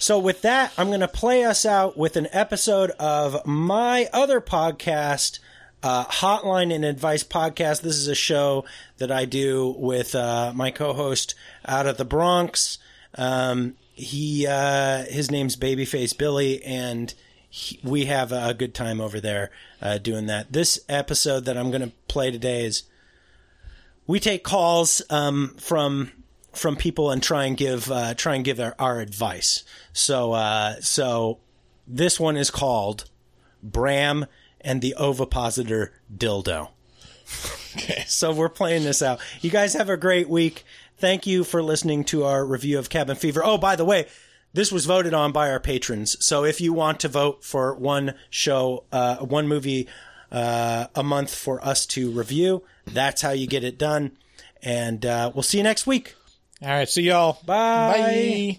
so with that, I'm going to play us out with an episode of my other podcast, uh, Hotline and Advice Podcast. This is a show that I do with, uh, my co-host out of the Bronx. Um, he, uh, his name's Babyface Billy, and he, we have a good time over there, uh, doing that. This episode that I'm going to play today is, we take calls um, from from people and try and give uh, try and give our, our advice. So uh, so this one is called Bram and the Ovipositor Dildo. Okay. So we're playing this out. You guys have a great week. Thank you for listening to our review of Cabin Fever. Oh, by the way, this was voted on by our patrons. So if you want to vote for one show, uh, one movie uh, a month for us to review, that's how you get it done. And uh, we'll see you next week. All right. See y'all. Bye. Bye.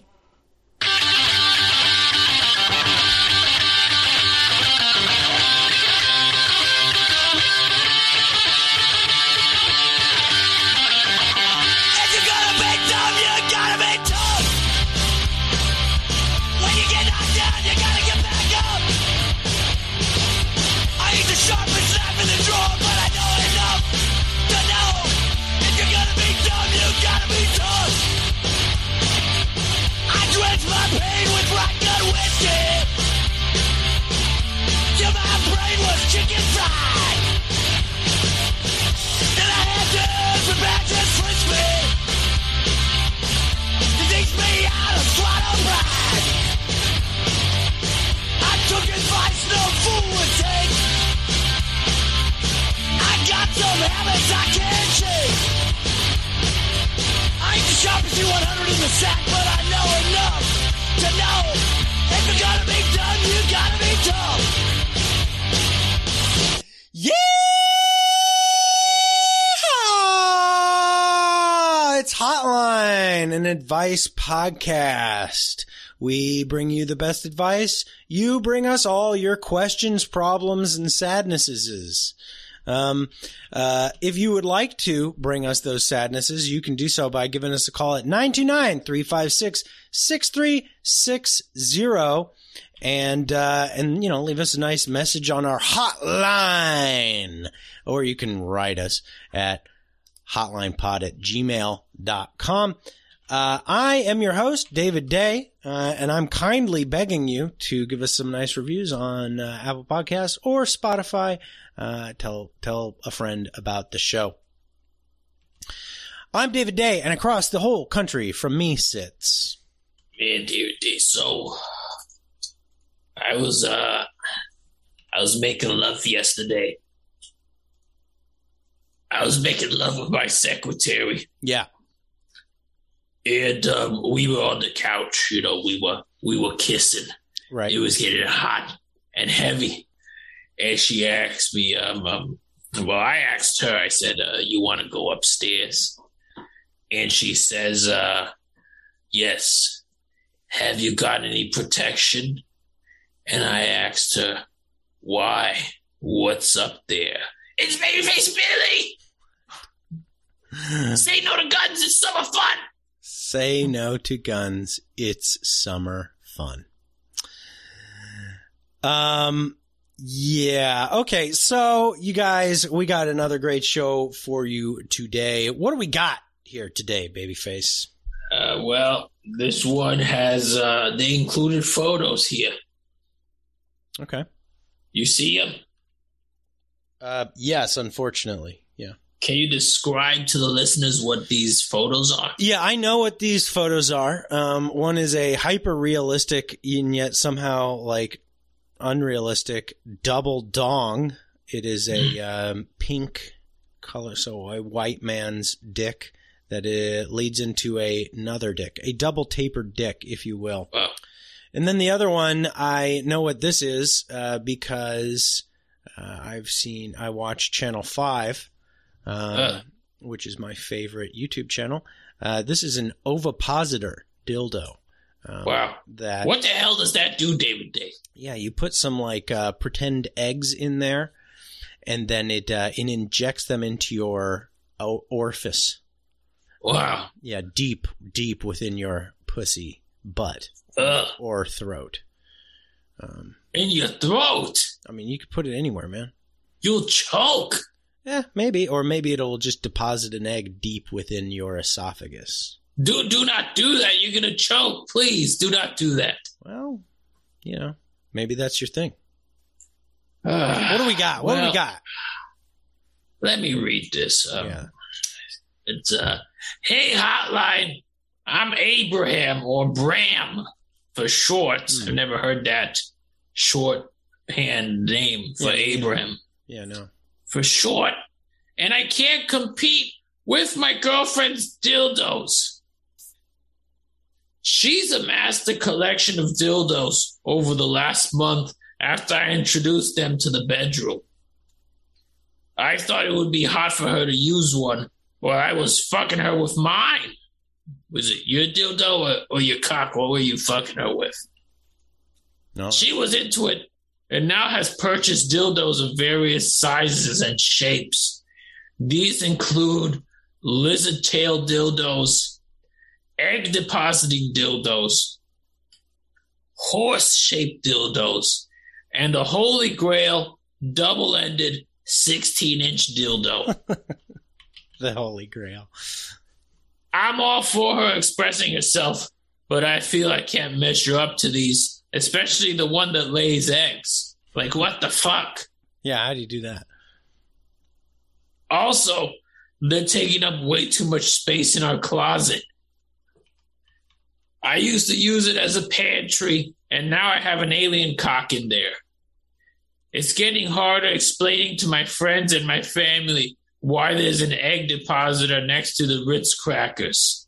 I can't change. I ain't the sharpest you one hundred in the sack, but I know enough to know if you're gonna be dumb, you gotta be tough. Yeah! It's Hotline, an advice podcast. We bring you the best advice. You bring us all your questions, problems, and sadnesses. Um, uh, if you would like to bring us those sadnesses, you can do so by giving us a call at nine two nine, three five six, six three six zero and, uh, and, you know, leave us a nice message on our hotline, or you can write us at hotlinepod at gmail dot com. Uh, I am your host, David Day, uh, and I'm kindly begging you to give us some nice reviews on uh, Apple Podcasts or Spotify. Uh, tell tell a friend about the show. I'm David Day, and across the whole country from me sits... Man, David Day, so... I was, uh... I was making love yesterday. I was making love with my secretary. Yeah. And um, we were on the couch, you know, we were we were kissing. Right. It was getting hot and heavy. And she asked me, um, um well, I asked her, I said, uh, you want to go upstairs? And she says, uh, yes. Have you got any protection? And I asked her, why? What's up there? It's Babyface Billy! Say no to guns, it's summer fun! Say no to guns. It's summer fun. Um, yeah. Okay. So you guys, we got another great show for you today. What do we got here today, Babyface? Uh, well, this one has, uh, they included photos here. Okay. You see them? Uh, yes, unfortunately. Yeah. Can you describe to the listeners what these photos are? Yeah, I know what these photos are. Um, one is a hyper-realistic and yet somehow, like, unrealistic double dong. It is a um, pink color, so a white man's dick that it leads into a, another dick, a double-tapered dick, if you will. Wow. And then the other one, I know what this is uh, because uh, I've seen, I watched Channel five. Uh, uh. Which is my favorite YouTube channel. Uh, this is an ovipositor dildo. Um, wow. That, what the hell does that do, David Day? Yeah, you put some like uh, pretend eggs in there, and then it uh, it injects them into your o- orifice. Wow. Uh, yeah, deep, deep within your pussy butt uh. or throat. Um, in your throat? I mean, you could put it anywhere, man. You'll choke. Yeah, maybe. Or maybe it'll just deposit an egg deep within your esophagus. Do, do not do that. You're going to choke. Please do not do that. Well, you know, maybe that's your thing. Uh, what do we got? What well, do we got? Let me read this. Um, yeah. It's uh, hey Hotline, I'm Abraham or Bram for short. Mm. I've never heard that shorthand name for yeah, Abraham. Yeah, no, for short. And I can't compete with my girlfriend's dildos. She's amassed a collection of dildos over the last month after I introduced them to the bedroom. I thought it would be hot for her to use one while I was fucking her with mine. Was it your dildo or, or your cock? What were you fucking her with? No. She was into it and now has purchased dildos of various sizes and shapes. These include lizard tail dildos, egg depositing dildos, horse shaped dildos, and the holy grail double ended sixteen inch dildo. The holy grail. I'm all for her expressing herself, but I feel I can't measure up to these, especially the one that lays eggs. Like, what the fuck? Yeah, how do you do that? Also, they're taking up way too much space in our closet. I used to use it as a pantry, and now I have an alien cock in there. It's getting harder explaining to my friends and my family why there's an egg depositor next to the Ritz crackers.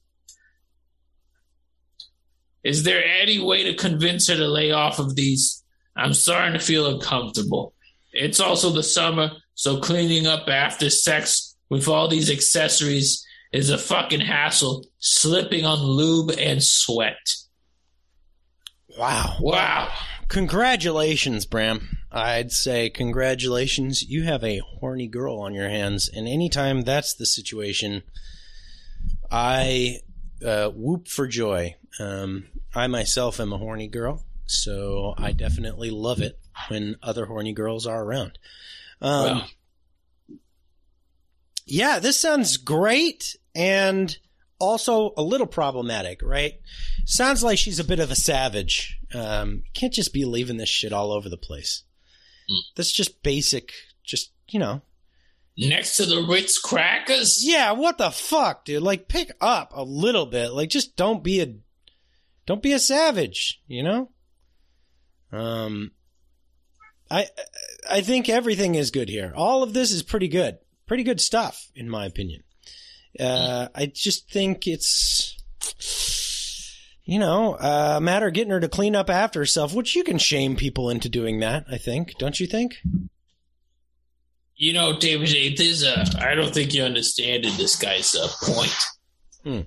Is there any way to convince her to lay off of these? I'm starting to feel uncomfortable. It's also the summer, so cleaning up after sex with all these accessories is a fucking hassle, slipping on lube and sweat. Wow. Wow. Congratulations, Bram. I'd say congratulations. You have a horny girl on your hands, and anytime that's the situation, I uh, whoop for joy. Um, I myself am a horny girl, so I definitely love it when other horny girls are around. Um, wow. Yeah, this sounds great and also a little problematic, right? Sounds like she's a bit of a savage. Um, you can't just be leaving this shit all over the place. Mm. That's just basic, just, you know. Next to the Ritz crackers? Yeah, what the fuck, dude? Like, pick up a little bit. Like, just don't be a, don't be a savage, you know? Um, I, I think everything is good here. All of this is pretty good. Pretty good stuff, in my opinion. Uh, I just think it's, you know, uh, a matter of getting her to clean up after herself, which you can shame people into doing that, I think. Don't you think? You know, David, there's a, I don't think you understand this guy's uh, point. Hmm.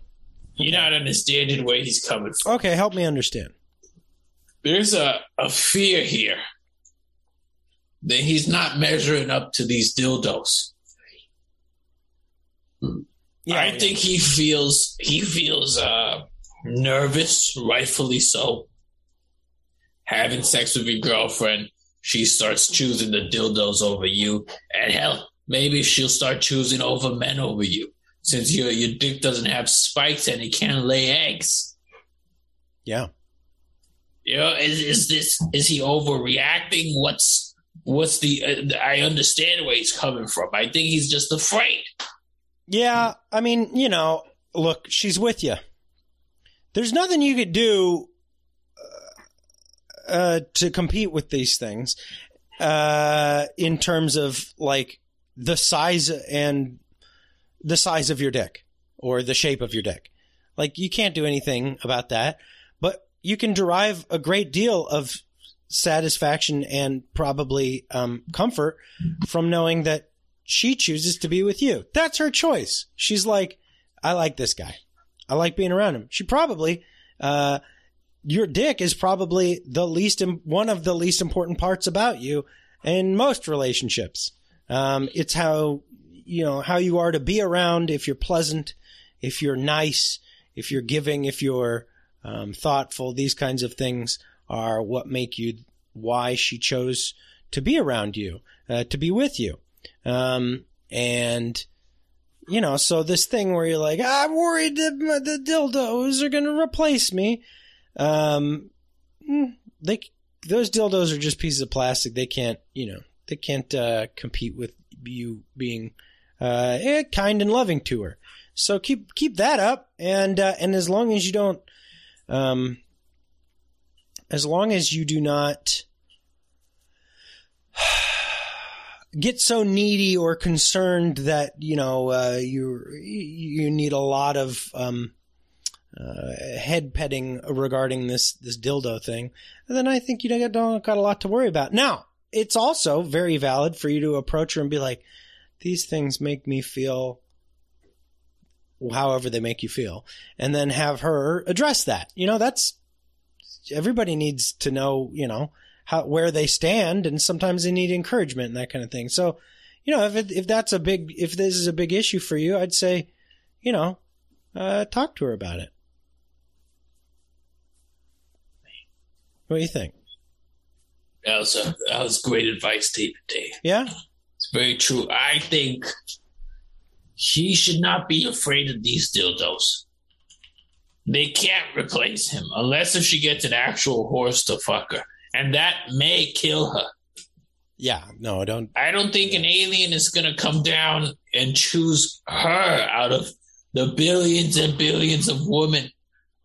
You're not understanding where he's coming from. Okay, help me understand. There's a, a fear here that he's not measuring up to these dildos. Yeah, I yeah. think he feels he feels uh, nervous, rightfully so. Having sex with your girlfriend, she starts choosing the dildos over you, and hell, maybe she'll start choosing over men over you, since your your dick doesn't have spikes and it can't lay eggs. Yeah, you know, is is this is he overreacting? What's what's the? Uh, I understand where he's coming from. I think he's just afraid. Yeah, I mean, you know, look, she's with you. There's nothing you could do uh, uh, to compete with these things uh, in terms of, like, the size and the size of your dick or the shape of your dick. Like, you can't do anything about that, but you can derive a great deal of satisfaction and probably um, comfort from knowing that she chooses to be with you. That's her choice. She's like, I like this guy. I like being around him. She probably, uh, your dick is probably the least, im- one of the least important parts about you in most relationships. Um, it's how, you know, how you are to be around, if you're pleasant, if you're nice, if you're giving, if you're, um, thoughtful. These kinds of things are what make you, why she chose to be around you, uh, to be with you. Um, and, you know, so this thing where you're like, I'm worried that the dildos are going to replace me. Um, they, those dildos are just pieces of plastic. They can't, you know, they can't, uh, compete with you being, uh, kind and loving to her. So keep keep that up, and uh, and as long as you don't, um, as long as you do not get so needy or concerned that you know uh, you you need a lot of um, uh, head petting regarding this this dildo thing, then I think you don't got a lot to worry about. Now, it's also very valid for you to approach her and be like, these things make me feel however they make you feel, and then have her address that. You know, that's everybody needs to know, you know, how, where they stand, and sometimes they need encouragement and that kind of thing. So, you know, if it, if that's a big, if this is a big issue for you, I'd say, you know, uh, talk to her about it. What do you think? That was, a, that was great advice, Dave. Yeah. It's very true. I think he should not be afraid of these dildos. They can't replace him unless if she gets an actual horse to fuck her. And that may kill her. Yeah, no, don't. I don't think an alien is going to come down and choose her out of the billions and billions of women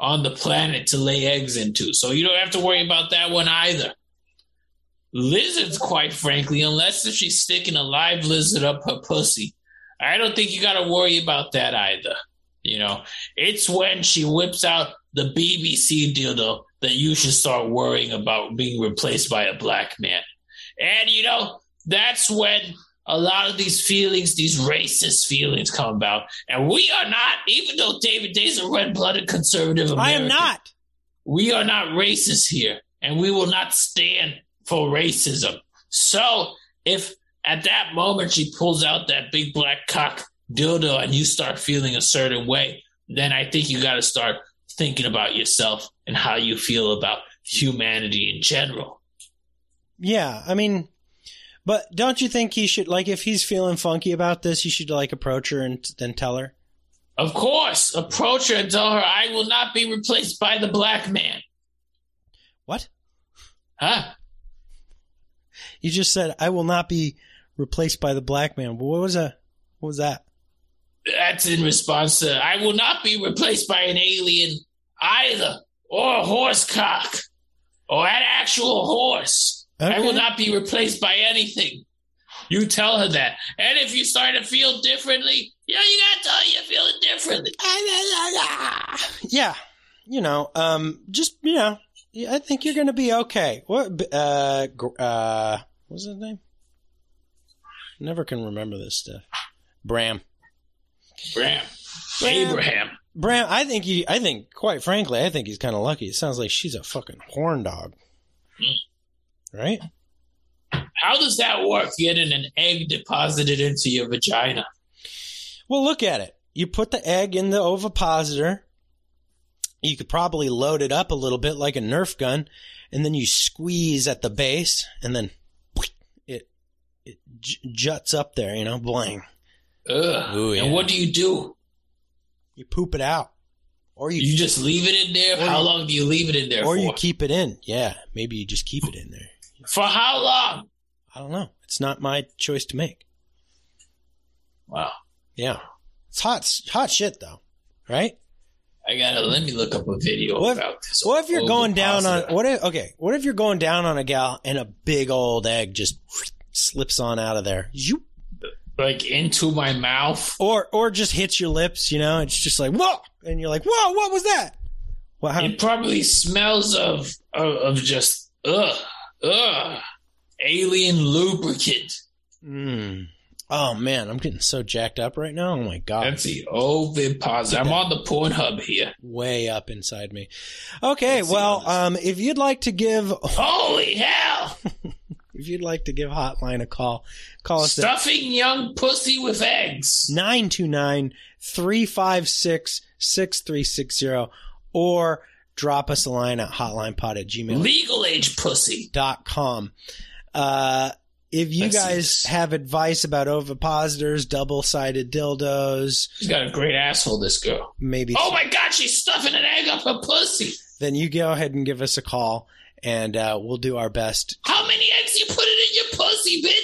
on the planet to lay eggs into. So you don't have to worry about that one either. Lizards, quite frankly, unless if she's sticking a live lizard up her pussy, I don't think you got to worry about that either. You know, it's when she whips out the B B C dildo that you should start worrying about being replaced by a black man. And, you know, that's when a lot of these feelings, these racist feelings come about. And we are not, even though David Day's a red-blooded conservative American. I am not. We are not racist here, and we will not stand for racism. So if at that moment she pulls out that big black cock dildo and you start feeling a certain way, then I think you got to start thinking about yourself and how you feel about humanity in general. Yeah, I mean, but don't you think he should, like, if he's feeling funky about this, you should, like, approach her and then tell her? Of course. Approach her and tell her, I will not be replaced by the black man. What? Huh? You just said, I will not be replaced by the black man. What was that? What was that? That's in response to, I will not be replaced by an alien either, or a horse cock, or an actual horse. Okay. I will not be replaced by anything. You tell her that. And if you start to feel differently, yeah, you got to tell her you're feeling differently. Yeah. You know, um, just, you know, I think you're going to be okay. What, uh, uh, what's his name? Never can remember this stuff. Bram. Bram. Bram. Abraham. Bram, I think he, I think, quite frankly, I think he's kind of lucky. It sounds like she's a fucking horn dog. Right? How does that work, getting an egg deposited into your vagina? Well, look at it. You put the egg in the ovipositor. You could probably load it up a little bit like a Nerf gun, and then you squeeze at the base, and then it it juts up there, you know, bling. Ugh. Ooh, yeah. And what do you do? You poop it out. Or you, you just leave it in there? How long do you leave it in there for? Or you keep it in. Yeah, maybe you just keep it in there. For how long? I don't know. It's not my choice to make. Wow. Yeah. It's hot, hot shit, though, right? I gotta let me look up a video what if, about this. What if you're going down on what? If, okay, what if you're going down on a gal and a big old egg just slips on out of there, you like into my mouth, or or just hits your lips? You know, it's just like whoa, and you're like whoa, what was that? Well, how- it probably smells of, of of just ugh ugh alien lubricant. Mm. Oh, man, I'm getting so jacked up right now. Oh, my God. That's the ovipositor. I'm on the Pornhub here. Way up inside me. Okay, Let's well, um, if you'd like to give... Holy hell! If you'd like to give Hotline a call, call us... Stuffing at young pussy with eggs. nine two nine, three five six, six three six zero or drop us a line at hotlinepod at gmail dot com. Legal age pussy. .com. Uh... If you Let's guys have advice about ovipositors, double-sided dildos... She's got a great asshole, this girl. Maybe. Oh, so. My God, she's stuffing an egg up her pussy. Then you go ahead and give us a call, and uh, we'll do our best. How many eggs you put in your pussy, bitch?